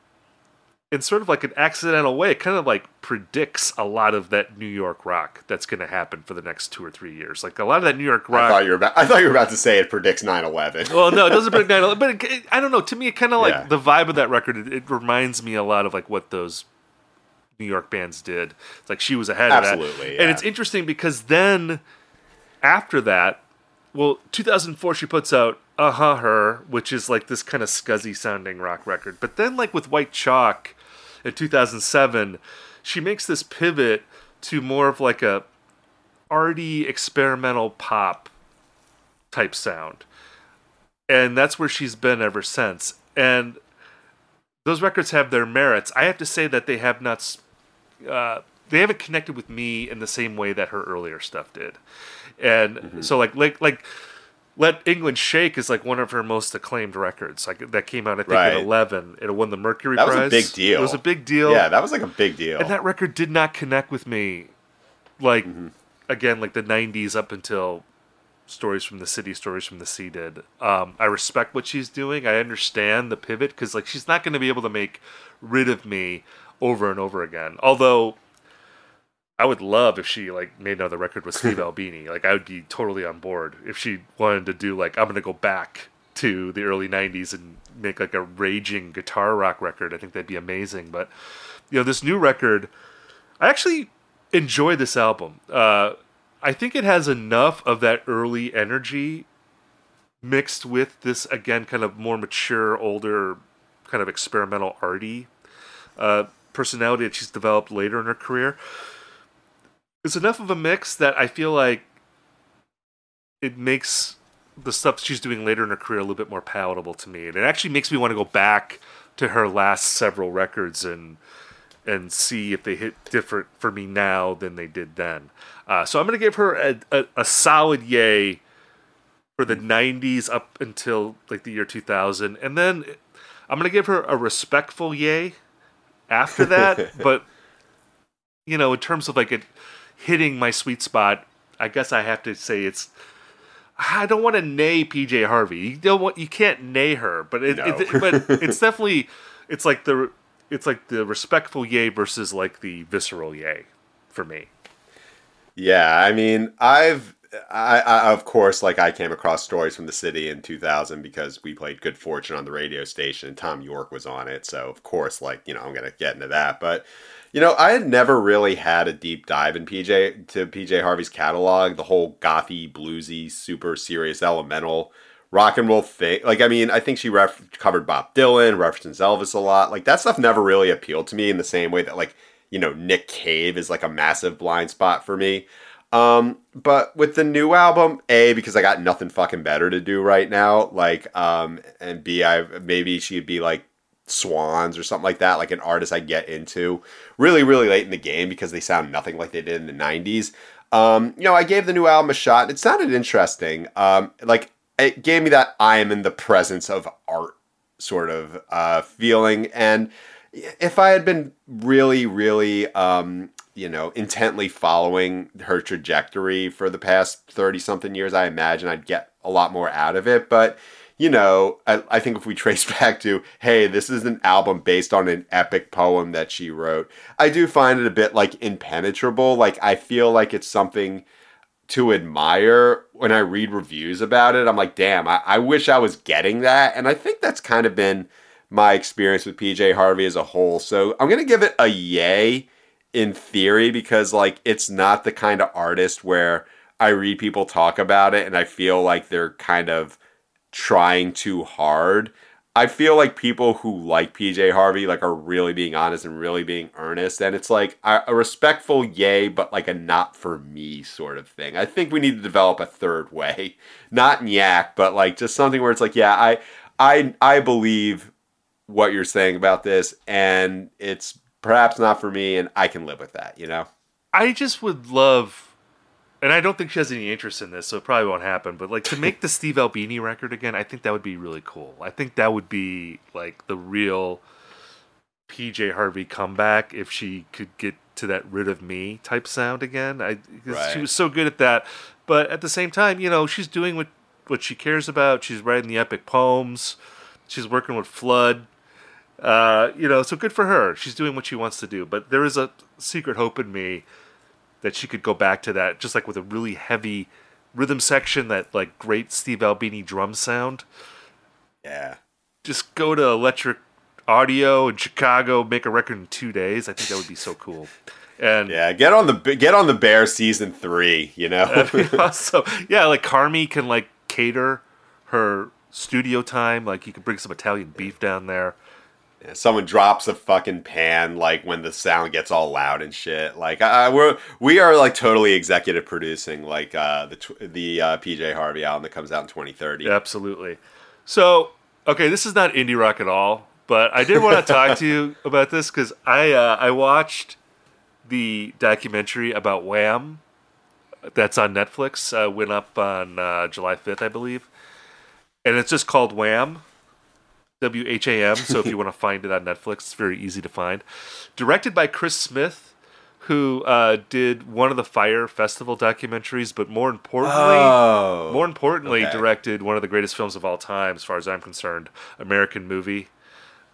in sort of like an accidental way, it kind of like predicts a lot of that New York rock that's going to happen for the next two or three years. Like a lot of that New York rock. I thought you were about, I thought you were about to say it predicts nine eleven. Well, no, it doesn't predict nine eleven, but it, it, I don't know. To me, it kind of like yeah. the vibe of that record. It, it reminds me a lot of like what those New York bands did. It's like she was ahead Absolutely, of that. Absolutely, yeah. And it's interesting because then after that, well, two thousand four, she puts out Uh-Huh Her, which is like this kind of scuzzy sounding rock record. But then like with White Chalk in two thousand seven, she makes this pivot to more of like a arty experimental pop type sound. And that's where she's been ever since. And those records have their merits. I have to say that they have not, uh, they haven't connected with me in the same way that her earlier stuff did. And mm-hmm. so like, like, like Let England Shake is like one of her most acclaimed records. Like that came out, I think, right. in eleven. It won the Mercury Prize. That was a big deal. It was a big deal. Yeah, that was like a big deal. And that record did not connect with me. Like, mm-hmm. again, like the nineties up until Stories from the City, Stories from the Sea did. Um, I respect what she's doing. I understand the pivot, because like she's not going to be able to make Rid of Me over and over again. Although I would love if she like made another record with Steve Albini. Like I would be totally on board if she wanted to do like I'm gonna go back to the early nineties and make like a raging guitar rock record. I think that'd be amazing. But you know, this new record, I actually enjoy this album. Uh, I think it has enough of that early energy mixed with this, again, kind of more mature, older, kind of experimental, arty uh, personality that she's developed later in her career. It's enough of a mix that I feel like it makes the stuff she's doing later in her career a little bit more palatable to me. And it actually makes me want to go back to her last several records and and see if they hit different for me now than they did then. Uh, so I'm going to give her a, a, a solid yay for the nineties up until like the year two thousand. And then I'm going to give her a respectful yay after that. But, you know, in terms of like it hitting my sweet spot, I guess I have to say it's... I don't want to nay P J Harvey. You don't want, you can't nay her, but it, no. it, it, but it's definitely it's like the it's like the respectful yay versus like the visceral yay for me. Yeah, I mean, I've I, I of course like I came across Stories from the City in two thousand because we played Good Fortune on the radio station and Tom York was on it, so of course like, you know, I'm going to get into that, but you know, I had never really had a deep dive in P J to P J Harvey's catalog, the whole gothy, bluesy, super serious, elemental rock and roll thing. Like, I mean, I think she ref- covered Bob Dylan, references Elvis a lot. Like, that stuff never really appealed to me in the same way that, like, you know, Nick Cave is like a massive blind spot for me. Um, but with the new album, A, because I got nothing fucking better to do right now, like, um, and B, I maybe she'd be like Swans or something like that, like an artist I get into really really late in the game because they sound nothing like they did in the nineties. Um you know, I gave the new album a shot and it sounded interesting. Um like it gave me that I am in the presence of art sort of uh feeling, and if I had been really really um you know intently following her trajectory for the past thirty something years, I imagine I'd get a lot more out of it. But you know, I, I think if we trace back to, hey, this is an album based on an epic poem that she wrote, I do find it a bit, like, impenetrable. Like, I feel like it's something to admire. When I read reviews about it, I'm like, damn, I, I wish I was getting that. And I think that's kind of been my experience with P J Harvey as a whole. So I'm going to give it a yay in theory because, like, it's not the kind of artist where I read people talk about it and I feel like they're kind of trying too hard. I feel like people who like P J Harvey like are really being honest and really being earnest, and it's like a, a respectful yay but like a not for me sort of thing. I think we need to develop a third way, not yak, but like just something where it's like, yeah, I I I believe what you're saying about this and it's perhaps not for me and I can live with that, you know? I just would love, and I don't think she has any interest in this, so it probably won't happen, but like to make the Steve Albini record again, I think that would be really cool. I think that would be like the real P J Harvey comeback if she could get to that Rid of Me type sound again. I, right. She was so good at that. But at the same time, you know, she's doing what, what she cares about. She's writing the epic poems. She's working with Flood. Uh, you know, so good for her. She's doing what she wants to do. But there is a secret hope in me that she could go back to that, just like with a really heavy rhythm section, that like great Steve Albini drum sound. Yeah. Just go to Electric Audio in Chicago, make a record in two days. I think that would be so cool. And yeah, get on the get on the Bear season three, you know? Also, yeah, like Carmi can like cater her studio time. Like you can bring some Italian beef down there. Someone drops a fucking pan, like, when the sound gets all loud and shit. Like, I, we're, we are, like, totally executive producing, like, uh, the the uh, P J Harvey album that comes out in twenty thirty. Absolutely. So, okay, this is not indie rock at all, but I did want to talk to you about this, because I, uh, I watched the documentary about Wham! That's on Netflix. Uh, went up on uh, July fifth, I believe. And it's just called Wham!, W H A M, so if you want to find it on Netflix, it's very easy to find. Directed by Chris Smith, who uh, did one of the Fyre Festival documentaries, but more importantly, oh, more importantly, okay. directed one of the greatest films of all time, as far as I'm concerned, American Movie.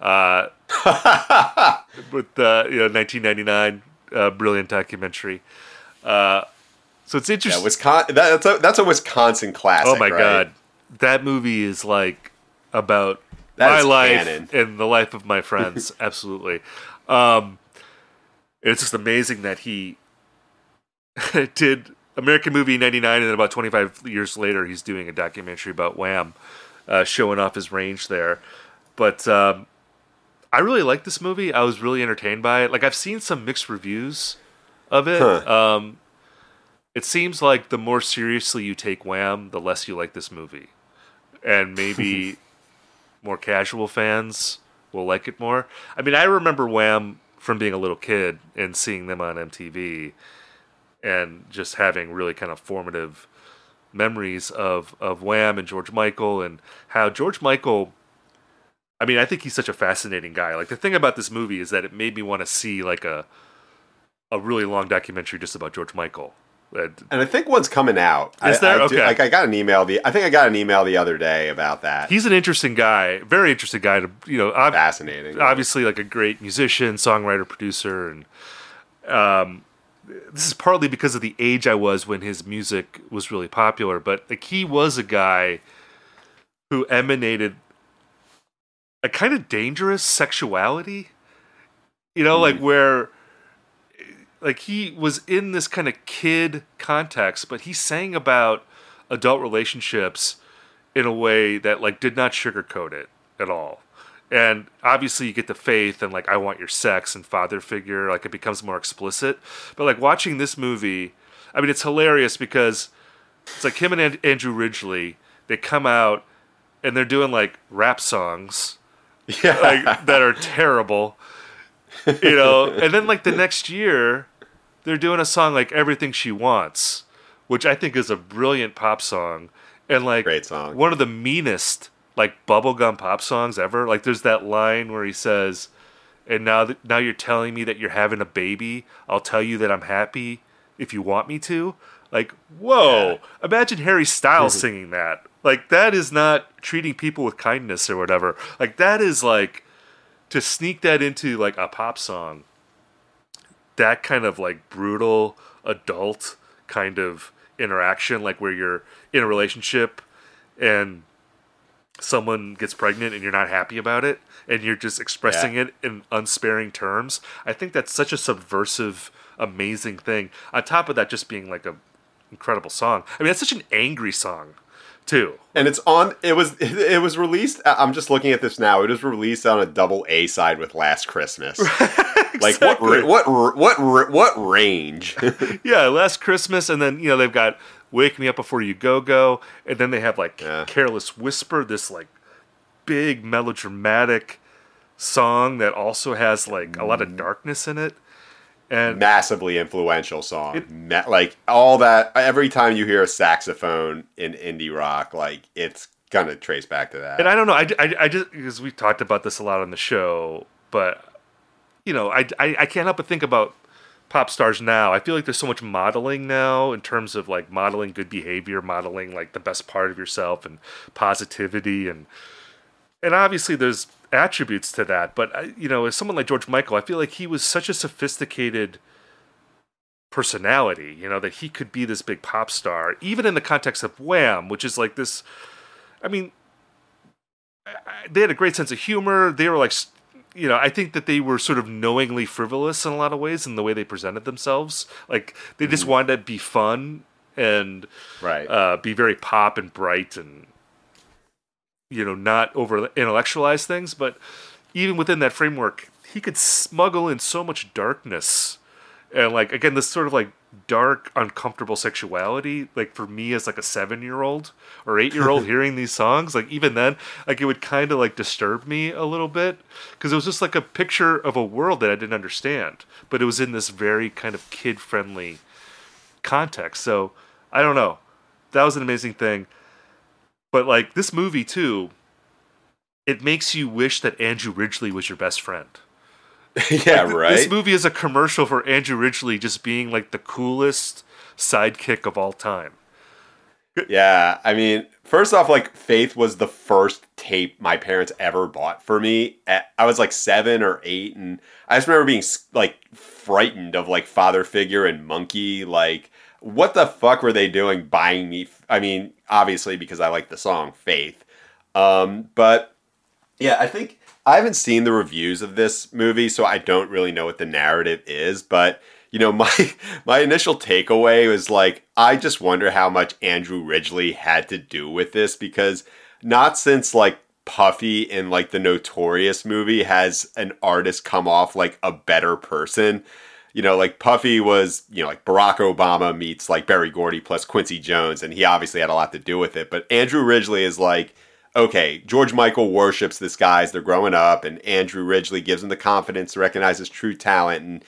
Uh, with uh, you know, nineteen ninety-nine, uh, brilliant documentary. Uh, so it's interesting. Yeah, Wisconsin, that's a that's a Wisconsin classic. Oh my right? God, that movie is like about That my life canon. And the life of my friends, absolutely. Um, it's just amazing that he did American movie in ninety-nine, and then about twenty-five years later, he's doing a documentary about Wham, uh, showing off his range there. But um, I really liked this movie. I was really entertained by it. Like, I've seen some mixed reviews of it. Huh. Um, it seems like the more seriously you take Wham, the less you like this movie. And maybe more casual fans will like it more. I mean, I remember Wham from being a little kid and seeing them on M T V and just having really kind of formative memories of, of Wham and George Michael, and how George Michael, I mean, I think he's such a fascinating guy. Like, the thing about this movie is that it made me want to see like a a really long documentary just about George Michael. And I think one's coming out. Is I, there? I okay. Do, like, I got an email. The I think I got an email the other day about that. He's an interesting guy, very interesting guy. To you know, ob- fascinating. Obviously, like a great musician, songwriter, producer, and um, this is partly because of the age I was when his music was really popular. But like, he was a guy who emanated a kind of dangerous sexuality. You know, mm. like where. Like, he was in this kind of kid context, but he sang about adult relationships in a way that, like, did not sugarcoat it at all. And obviously you get the faith and, like, I want your sex and father figure. Like, it becomes more explicit. But, like, watching this movie, I mean, it's hilarious because it's, like, him and Andrew Ridgeley, they come out and they're doing, like, rap songs yeah. like, that are terrible, you know? And then, like, the next year... they're doing a song like Everything She Wants, which I think is a brilliant pop song. And like Great song. One of the meanest like bubblegum pop songs ever. Like there's that line where he says, and now th- now you're telling me that you're having a baby. I'll tell you that I'm happy if you want me to. Like, whoa. Yeah. Imagine Harry Styles singing that. Like that is not treating people with kindness or whatever. Like that is like, to sneak that into like a pop song. That kind of like brutal adult kind of interaction, like where you're in a relationship and someone gets pregnant and you're not happy about it and you're just expressing yeah. it in unsparing terms. I think that's such a subversive, amazing thing. On top of that, just being like a incredible song. I mean, that's such an angry song too. And it's on, it was, it was released. I'm just looking at this now. It was released on a double A side with Last Christmas. Like exactly. what, what, what, what range? Yeah, Last Christmas, and then you know they've got Wake Me Up Before You Go Go, and then they have like yeah. Careless Whisper, this like big melodramatic song that also has like a lot of darkness in it, and massively influential song. It, Ma- like all that, every time you hear a saxophone in indie rock, like it's gonna trace back to that. And I don't know, I, I, I just because we talked about this a lot on the show, but. You know, I, I, I can't help but think about pop stars now. I feel like there's so much modeling now in terms of, like, modeling good behavior, modeling, like, the best part of yourself and positivity. And and obviously there's attributes to that. But, I, you know, as someone like George Michael, I feel like he was such a sophisticated personality, you know, that he could be this big pop star, even in the context of Wham, which is like this, I mean, they had a great sense of humor. They were, like... You know, I think that they were sort of knowingly frivolous in a lot of ways in the way they presented themselves. Like, they just wanted to be fun and right. uh, be very pop and bright and, you know, not over-intellectualize things. But even within that framework, he could smuggle in so much darkness. And, like, again, this sort of, like, dark, uncomfortable sexuality, like, for me as, like, a seven-year-old or eight-year-old hearing these songs, like, even then, like, it would kind of, like, disturb me a little bit. Because it was just, like, a picture of a world that I didn't understand. But it was in this very kind of kid-friendly context. So, I don't know. That was an amazing thing. But, like, this movie, too, it makes you wish that Andrew Ridgeley was your best friend. Yeah, like th- right. This movie is a commercial for Andrew Ridgeley just being like the coolest sidekick of all time. Yeah, I mean, first off, like Faith was the first tape my parents ever bought for me. At, I was like seven or eight, and I just remember being like frightened of like Father Figure and Monkey. Like, what the fuck were they doing buying me? F- I mean, obviously because I like the song Faith, um, but yeah, I think. I haven't seen the reviews of this movie, so I don't really know what the narrative is, but you know, my my initial takeaway was like, I just wonder how much Andrew Ridgeley had to do with this, because not since like Puffy in like the Notorious movie has an artist come off like a better person. You know, like Puffy was, you know, like Barack Obama meets like Berry Gordy plus Quincy Jones, and he obviously had a lot to do with it. But Andrew Ridgeley is like, okay, George Michael worships this guy as they're growing up, and Andrew Ridgeley gives him the confidence to recognize his true talent. And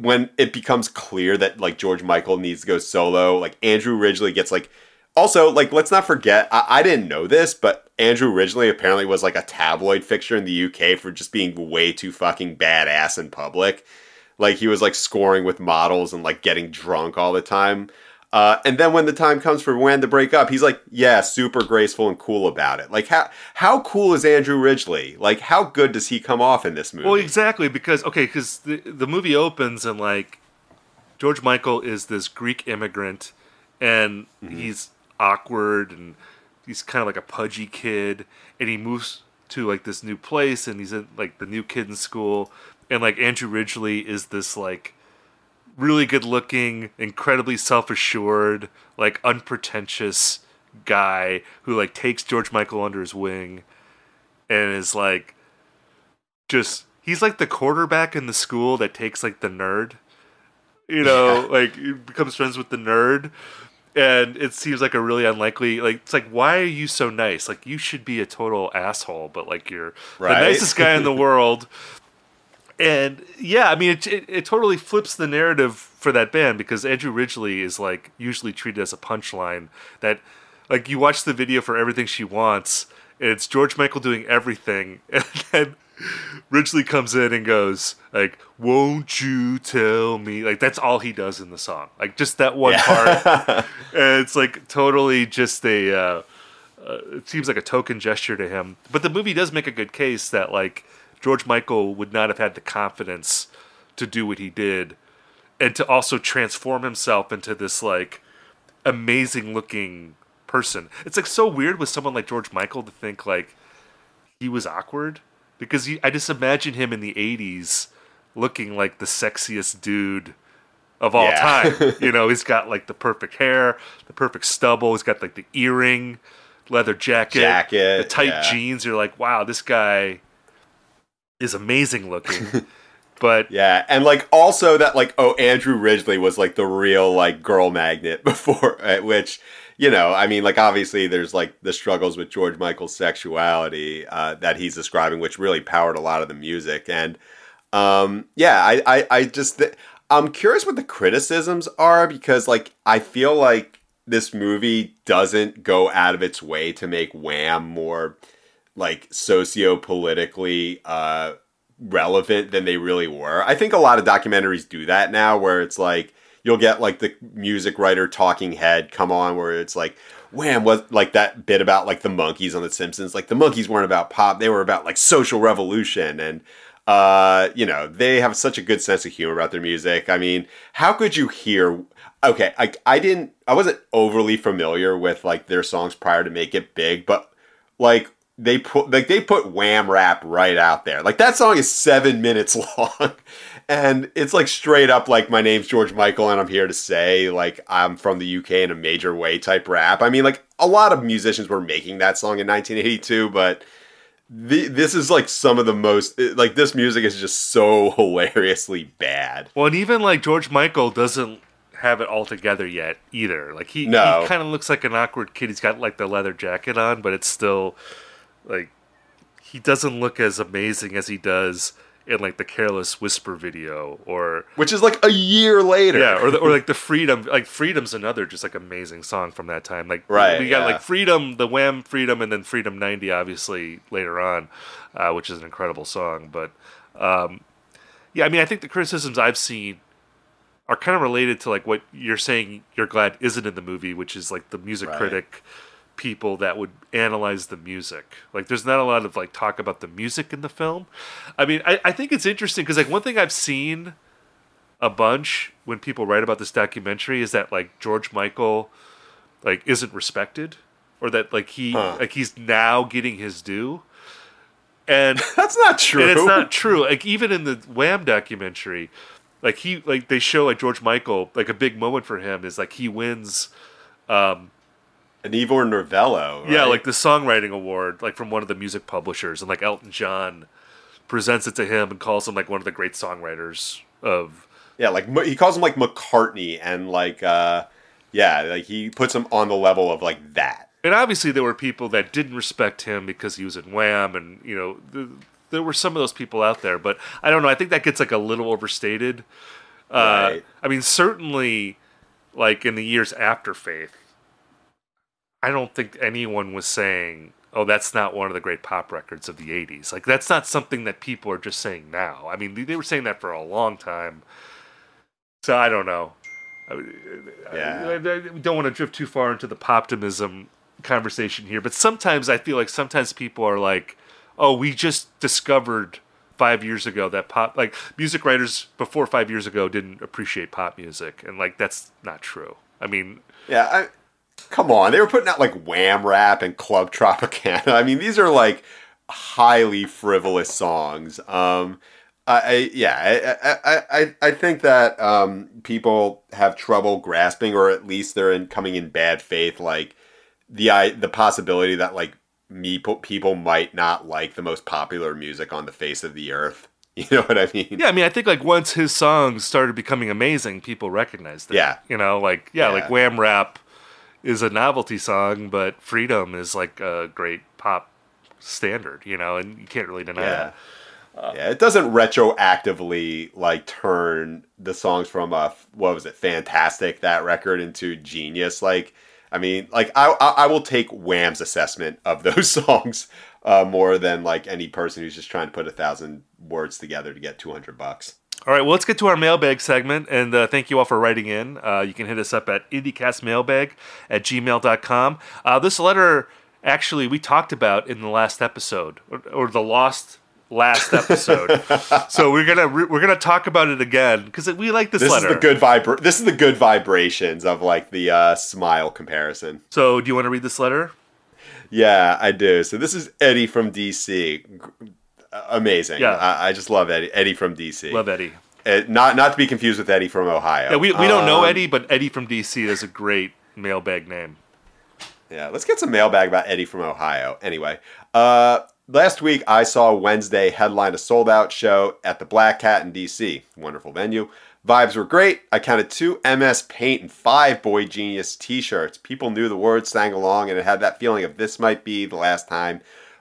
when it becomes clear that like George Michael needs to go solo, like Andrew Ridgeley gets like, also like, let's not forget, I, I didn't know this, but Andrew Ridgeley apparently was like a tabloid fixture in the U K for just being way too fucking badass in public. Like he was like scoring with models and like getting drunk all the time. Uh, and then when the time comes for Wham to break up, he's like, yeah, super graceful and cool about it. Like, how how cool is Andrew Ridgeley? Like, how good does he come off in this movie? Well, exactly, because, okay, because the, the movie opens and, like, George Michael is this Greek immigrant, and mm-hmm. he's awkward, and he's kind of like a pudgy kid, and he moves to, like, this new place, and he's, in, like, the new kid in school, and, like, Andrew Ridgeley is this, like, really good-looking, incredibly self-assured, like unpretentious guy who like takes George Michael under his wing, and is like, just he's like the quarterback in the school that takes like the nerd, you know, yeah. like becomes friends with the nerd, and it seems like a really unlikely like it's like why are you so nice? Like you should be a total asshole, but like you're right? the nicest guy in the world. And, yeah, I mean, it, it it totally flips the narrative for that band, because Andrew Ridgeley is, like, usually treated as a punchline that, like, you watch the video for Everything She Wants, and it's George Michael doing everything, and then Ridgeley comes in and goes, like, won't you tell me? Like, that's all he does in the song. Like, just that one yeah. part. And it's, like, totally just a, uh, uh, it seems like a token gesture to him. But the movie does make a good case that, like, George Michael would not have had the confidence to do what he did, and to also transform himself into this like amazing looking person. It's like so weird with someone like George Michael to think like he was awkward, because he, I just imagine him in the eighties looking like the sexiest dude of all yeah. time. You know, he's got like the perfect hair, the perfect stubble. He's got like the earring, leather jacket, jacket the tight yeah. jeans. You're like, wow, this guy is amazing looking, but yeah, and like also that like oh Andrew Ridgeley was like the real like girl magnet before, which you know I mean like obviously there's like the struggles with George Michael's sexuality uh, that he's describing, which really powered a lot of the music, and um, yeah I I, I just th- I'm curious what the criticisms are, because like I feel like this movie doesn't go out of its way to make Wham more like socio-politically uh, relevant than they really were. I think a lot of documentaries do that now, where it's like, you'll get like the music writer talking head come on, where it's like, Wham, was like that bit about like the monkeys on The Simpsons, like the monkeys weren't about pop, they were about like social revolution. And, uh, you know, they have such a good sense of humor about their music. I mean, how could you hear... Okay, I, I didn't... I wasn't overly familiar with like their songs prior to Make It Big, but like... They put like they put Wham rap right out there. Like that song is seven minutes long, and it's like straight up like my name's George Michael and I'm here to say like I'm from the U K in a major way type rap. I mean like a lot of musicians were making that song in nineteen eighty-two, but the, this is like some of the most like this music is just so hilariously bad. Well, and even like George Michael doesn't have it all together yet either. Like he, no. he kind of looks like an awkward kid. He's got like the leather jacket on, but it's still. Like, he doesn't look as amazing as he does in, like, the Careless Whisper video, or... Which is, like, a year later. Yeah, or, the, or like, the Freedom... Like, Freedom's another just, like, amazing song from that time. Like, right, we got, yeah. like, Freedom, the Wham! Freedom, and then Freedom ninety, obviously, later on, uh, which is an incredible song. But, um, yeah, I mean, I think the criticisms I've seen are kind of related to, like, what you're saying you're glad isn't in the movie, which is, like, the music right. critic... people that would analyze the music. Like there's not a lot of like talk about the music in the film. I mean I, I think it's interesting because like one thing I've seen a bunch when people write about this documentary is that like George Michael like isn't respected, or that like he huh. like he's now getting his due, and that's not true. And it's not true. Like even in the Wham documentary Like he, like they show like George Michael, like a big moment for him is like he wins, um, an Ivor Novello, right? Yeah, like the songwriting award, like from one of the music publishers, and like Elton John presents it to him and calls him like one of the great songwriters of. Yeah, like he calls him like McCartney, and like uh, yeah, like he puts him on the level of like that. And obviously, there were people that didn't respect him because he was in Wham, and you know. The, There were some of those people out there, but I don't know. I think that gets like a little overstated. Uh, right. I mean, certainly, like in the years after Faith, I don't think anyone was saying, "Oh, that's not one of the great pop records of the eighties." Like that's not something that people are just saying now. I mean, they were saying that for a long time. So I don't know. Yeah. I, I, I don't want to drift too far into the poptimism conversation here, but sometimes I feel like sometimes people are like. Oh, we just discovered five years ago that pop, like music writers before five years ago didn't appreciate pop music. And like, that's not true. I mean, yeah, I, come on. They were putting out like Wham Rap and Club Tropicana. I mean, these are like highly frivolous songs. Um, I, I yeah, I, I, I, I think that um, people have trouble grasping, or at least they're in coming in bad faith. Like the, I, the possibility that like, Me, people might not like the most popular music on the face of the earth. You know what I mean? Yeah, I mean, I think like once his songs started becoming amazing, people recognized it. Yeah, you know, like yeah, yeah. like Wham Rap is a novelty song, but Freedom is like a great pop standard. You know, and you can't really deny yeah. that. Uh, yeah, it doesn't retroactively like turn the songs from uh, what was it, Fantastic, that record, into genius, like. I mean, like, I I will take Wham's assessment of those songs uh, more than, like, any person who's just trying to put a thousand words together to get two hundred bucks. All right, well, let's get to our mailbag segment, and uh, thank you all for writing in. Uh, you can hit us up at IndieCastMailbag at gmail dot com. Uh, this letter, actually, we talked about in the last episode, or, or the lost last episode. So we're gonna re- we're gonna talk about it again because we like this, this letter. This is the good vibra- This is the good vibrations of like the uh, Smile comparison. So do you want to read this letter? Yeah, I do. So this is Eddie from D C. Amazing. Yeah, I, I just love Eddie. Eddie from D C. Love Eddie. Ed- not not to be confused with Eddie from Ohio. Yeah, we we don't um, know Eddie, but Eddie from D C is a great mailbag name. Yeah, let's get some mailbag about Eddie from Ohio. Anyway. Uh, Last week, I saw Wednesday headline a sold-out show at the Black Cat in D C. Wonderful venue. Vibes were great. I counted two M S Paint and five Boy Genius t-shirts. People knew the words, sang along, and it had that feeling of this might be the last time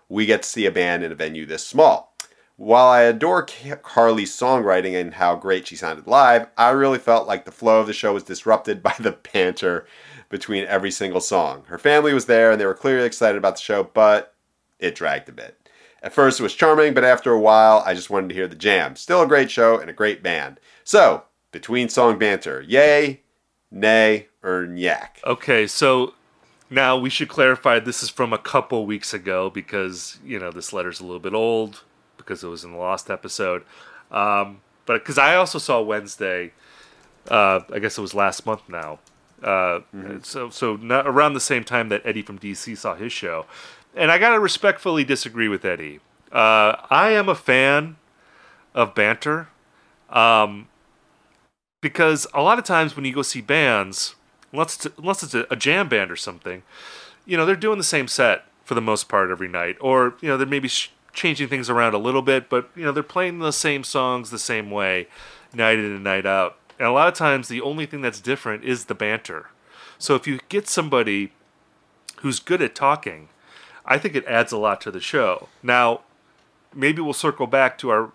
we get to see a band in a venue this small. While I adore Carly's songwriting and how great she sounded live, I really felt like the flow of the show was disrupted by the banter between every single song. Her family was there, and they were clearly excited about the show, but it dragged a bit. At first, it was charming, but after a while, I just wanted to hear the jam. Still a great show and a great band. So, between song banter, yay, nay, or yak. Okay, so now we should clarify this is from a couple weeks ago because, you know, this letter's a little bit old because it was in the last episode. Um, but because I also saw Wednesday, uh, I guess it was last month now. Uh, mm-hmm. So, so not around the same time that Eddie from D C saw his show. And I got to respectfully disagree with Eddie. Uh, I am a fan of banter. Um, because a lot of times when you go see bands, unless it's, unless it's a, a jam band or something, you know, they're doing the same set for the most part every night. Or, you know, they're maybe sh- changing things around a little bit, but, you know, they're playing the same songs the same way night in and night out. And a lot of times the only thing that's different is the banter. So if you get somebody who's good at talking, I think it adds a lot to the show. Now, maybe we'll circle back to our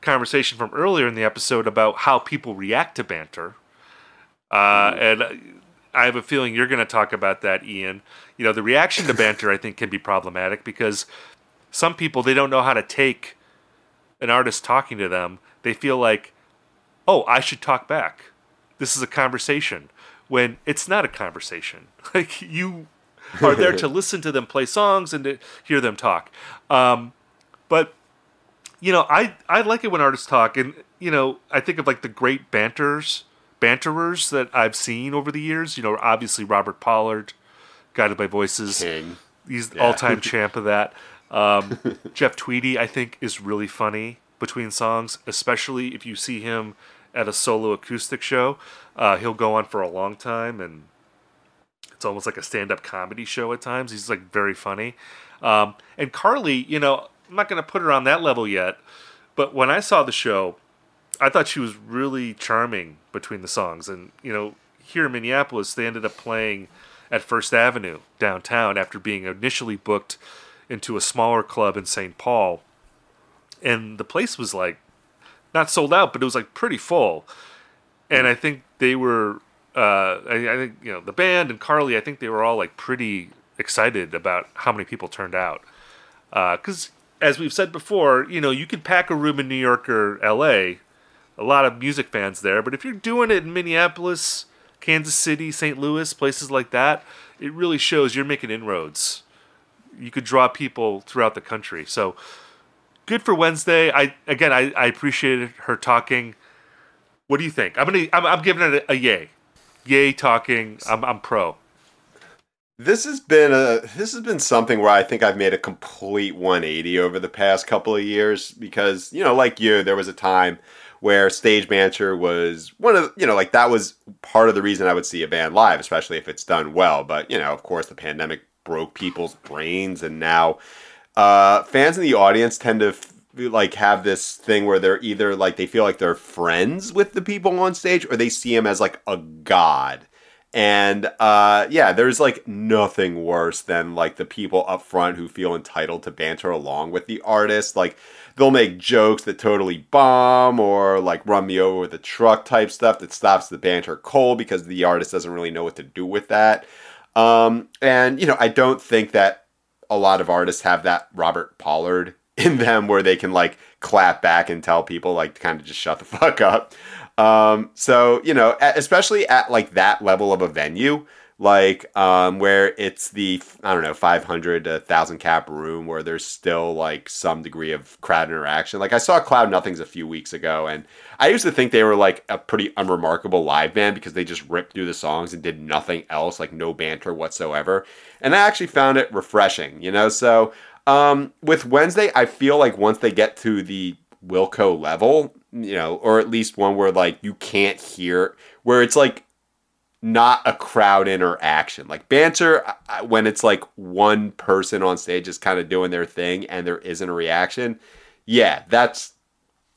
conversation from earlier in the episode about how people react to banter. Uh, and I have a feeling you're going to talk about that, Ian. You know, the reaction to banter, I think, can be problematic because some people, they don't know how to take an artist talking to them. They feel like, oh, I should talk back. This is a conversation. When it's not a conversation. Like, you... are there to listen to them play songs and to hear them talk. Um, but, you know, I, I like it when artists talk. And, you know, I think of, like, the great banters, banterers that I've seen over the years. You know, obviously Robert Pollard, Guided by Voices. King. He's yeah. all-time champ of that. Um, Jeff Tweedy, I think, is really funny between songs, especially if you see him at a solo acoustic show. Uh, he'll go on for a long time, and it's almost like a stand-up comedy show at times. He's, like, very funny. Um, and Carly, you know, I'm not going to put her on that level yet, but when I saw the show, I thought she was really charming between the songs. And, you know, here in Minneapolis, they ended up playing at First Avenue downtown after being initially booked into a smaller club in Saint Paul. And the place was, like, not sold out, but it was, like, pretty full. And I think they were, uh, I, I think, you know, the band and Carly, I think they were all, like, pretty excited about how many people turned out. Because, uh, as we've said before, you know, you can pack a room in New York or L A, a lot of music fans there. But if you're doing it in Minneapolis, Kansas City, Saint Louis, places like that, it really shows you're making inroads. You could draw people throughout the country. So, good for Wednesday. I again, I, I appreciated her talking. What do you think? I'm gonna, I'm, I'm giving it a, a yay, yay talking. I'm, I'm pro. This has been a, this has been something where I think I've made a complete one eighty over the past couple of years because, you know, like you, there was a time where stage banter was one of, you know, like that was part of the reason I would see a band live, especially if it's done well. But, you know, of course, the pandemic broke people's brains, and now uh fans in the audience tend to f- like have this thing where they're either like they feel like they're friends with the people on stage or they see him as like a god. And uh yeah there's like nothing worse than like the people up front who feel entitled to banter along with the artist. Like they'll make jokes that totally bomb or like run me over with a truck type stuff that stops the banter cold because the artist doesn't really know what to do with that. Um, and, you know, I don't think that a lot of artists have that Robert Pollard in them where they can, like, clap back and tell people, like, to kind of just shut the fuck up. Um, so, you know, especially at, like, that level of a venue, like, um, where it's the, I don't know, five hundred to one thousand cap room where there's still, like, some degree of crowd interaction. Like, I saw Cloud Nothings a few weeks ago, and I used to think they were, like, a pretty unremarkable live band because they just ripped through the songs and did nothing else, like, no banter whatsoever. And I actually found it refreshing, you know? So, um, with Wednesday, I feel like once they get to the Wilco level, you know, or at least one where, like, you can't hear, where it's, like, not a crowd interaction. Like banter, when it's like one person on stage is kind of doing their thing and there isn't a reaction. Yeah, that's,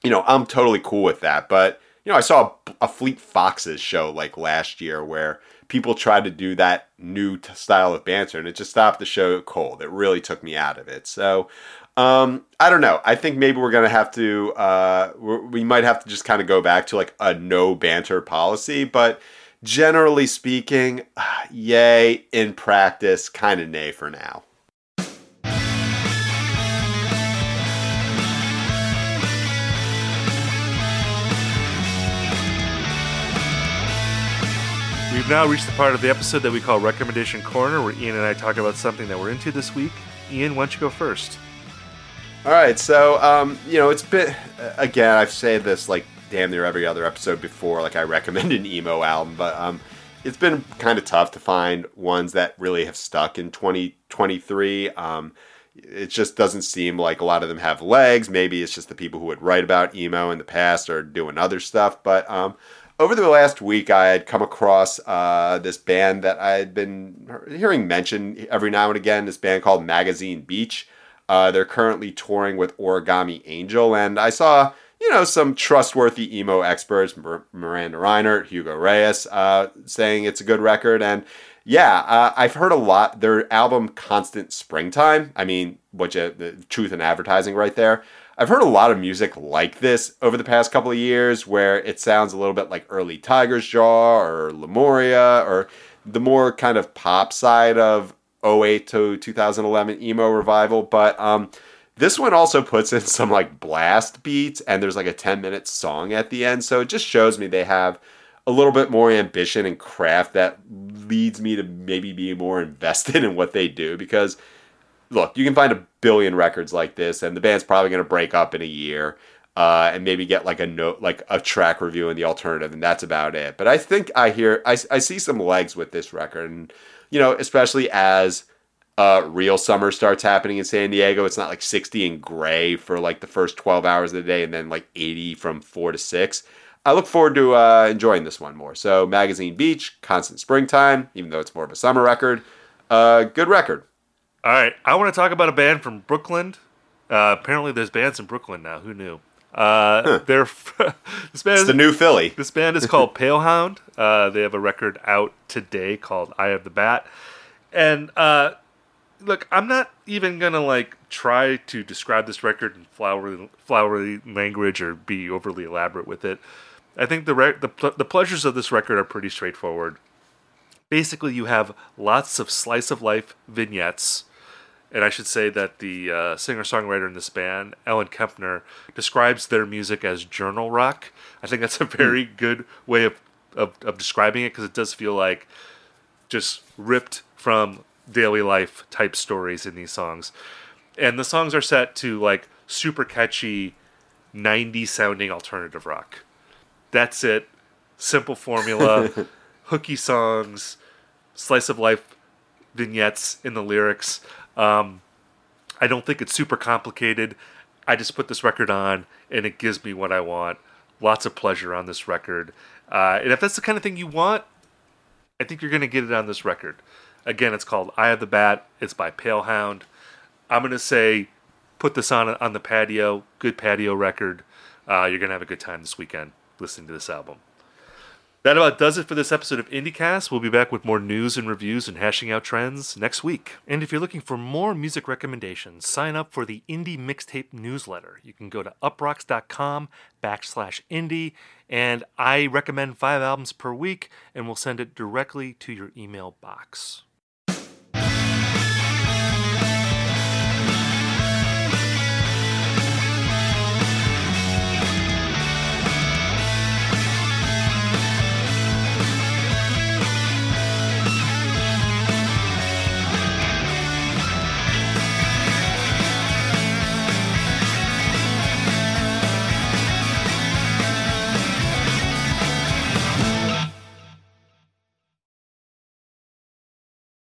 you know, I'm totally cool with that. But, you know, I saw a, a Fleet Foxes show like last year where people tried to do that new t- style of banter and it just stopped the show cold. It really took me out of it. So, um, I don't know. I think maybe we're going to have to, uh, we might have to just kind of go back to like a no banter policy, but generally speaking, yay. In practice, kind of nay for now. We've now reached the part of the episode that we call Recommendation Corner, where Ian and I talk about something that we're into this week. Ian, why don't you go first? All right. So, um, you know, it's been, again, I've said this like damn near every other episode before, like I recommend an emo album, but um, it's been kind of tough to find ones that really have stuck in twenty twenty-three. Um, it just doesn't seem like a lot of them have legs. Maybe it's just the people who would write about emo in the past are doing other stuff. But um, over the last week, I had come across uh, this band that I had been hearing mentioned every now and again, this band called Magazine Beach. Uh, they're currently touring with Origami Angel, and I saw, you know, some trustworthy emo experts, Miranda Reinert, Hugo Reyes, uh, saying it's a good record. And yeah, uh, I've heard a lot. Their album Constant Springtime, I mean, which uh, the truth in advertising right there. I've heard a lot of music like this over the past couple of years where it sounds a little bit like early Tiger's Jaw or Lemuria or the more kind of pop side of oh eight to twenty eleven emo revival. But, um, this one also puts in some like blast beats and there's like a ten minute song at the end. So it just shows me they have a little bit more ambition and craft that leads me to maybe be more invested in what they do. Because look, you can find a billion records like this and the band's probably going to break up in a year uh, and maybe get like a note, like a track review in the alternative. And that's about it. But I think I hear, I, I see some legs with this record and, you know, especially as Uh, real summer starts happening in San Diego. It's not like sixty and gray for like the first twelve hours of the day and then like eighty from four to six. I look forward to uh, enjoying this one more. So Magazine Beach, Constant Springtime, even though it's more of a summer record. Uh, good record. All right. I want to talk about a band from Brooklyn. Uh, apparently there's bands in Brooklyn now. Who knew? Uh, huh. They're this band. It's is, the new Philly. This band is called Palehound. Uh, they have a record out today called "Eye of the Bat," and uh, look, I'm not even gonna like try to describe this record in flowery, flowery language or be overly elaborate with it. I think the re- the pl- the pleasures of this record are pretty straightforward. Basically, you have lots of slice of life vignettes. And I should say that the uh, singer-songwriter in this band, Ellen Kempner, describes their music as journal rock. I think that's a very good way of, of, of describing it because it does feel like just ripped from daily life type stories in these songs. And the songs are set to like super catchy nineties sounding alternative rock. That's it. Simple formula, hooky songs, slice of life vignettes in the lyrics. Um, I don't think it's super complicated. I just put this record on, and it gives me what I want. Lots of pleasure on this record. Uh, and if that's the kind of thing you want, I think you're going to get it on this record. Again, it's called Eye of the Bat. It's by Palehound. I'm going to say put this on on the patio. Good patio record. Uh, you're going to have a good time this weekend listening to this album. That about does it for this episode of IndieCast. We'll be back with more news and reviews and hashing out trends next week. And if you're looking for more music recommendations, sign up for the Indie Mixtape newsletter. You can go to uprocks.com backslash indie, and I recommend five albums per week, and we'll send it directly to your email box.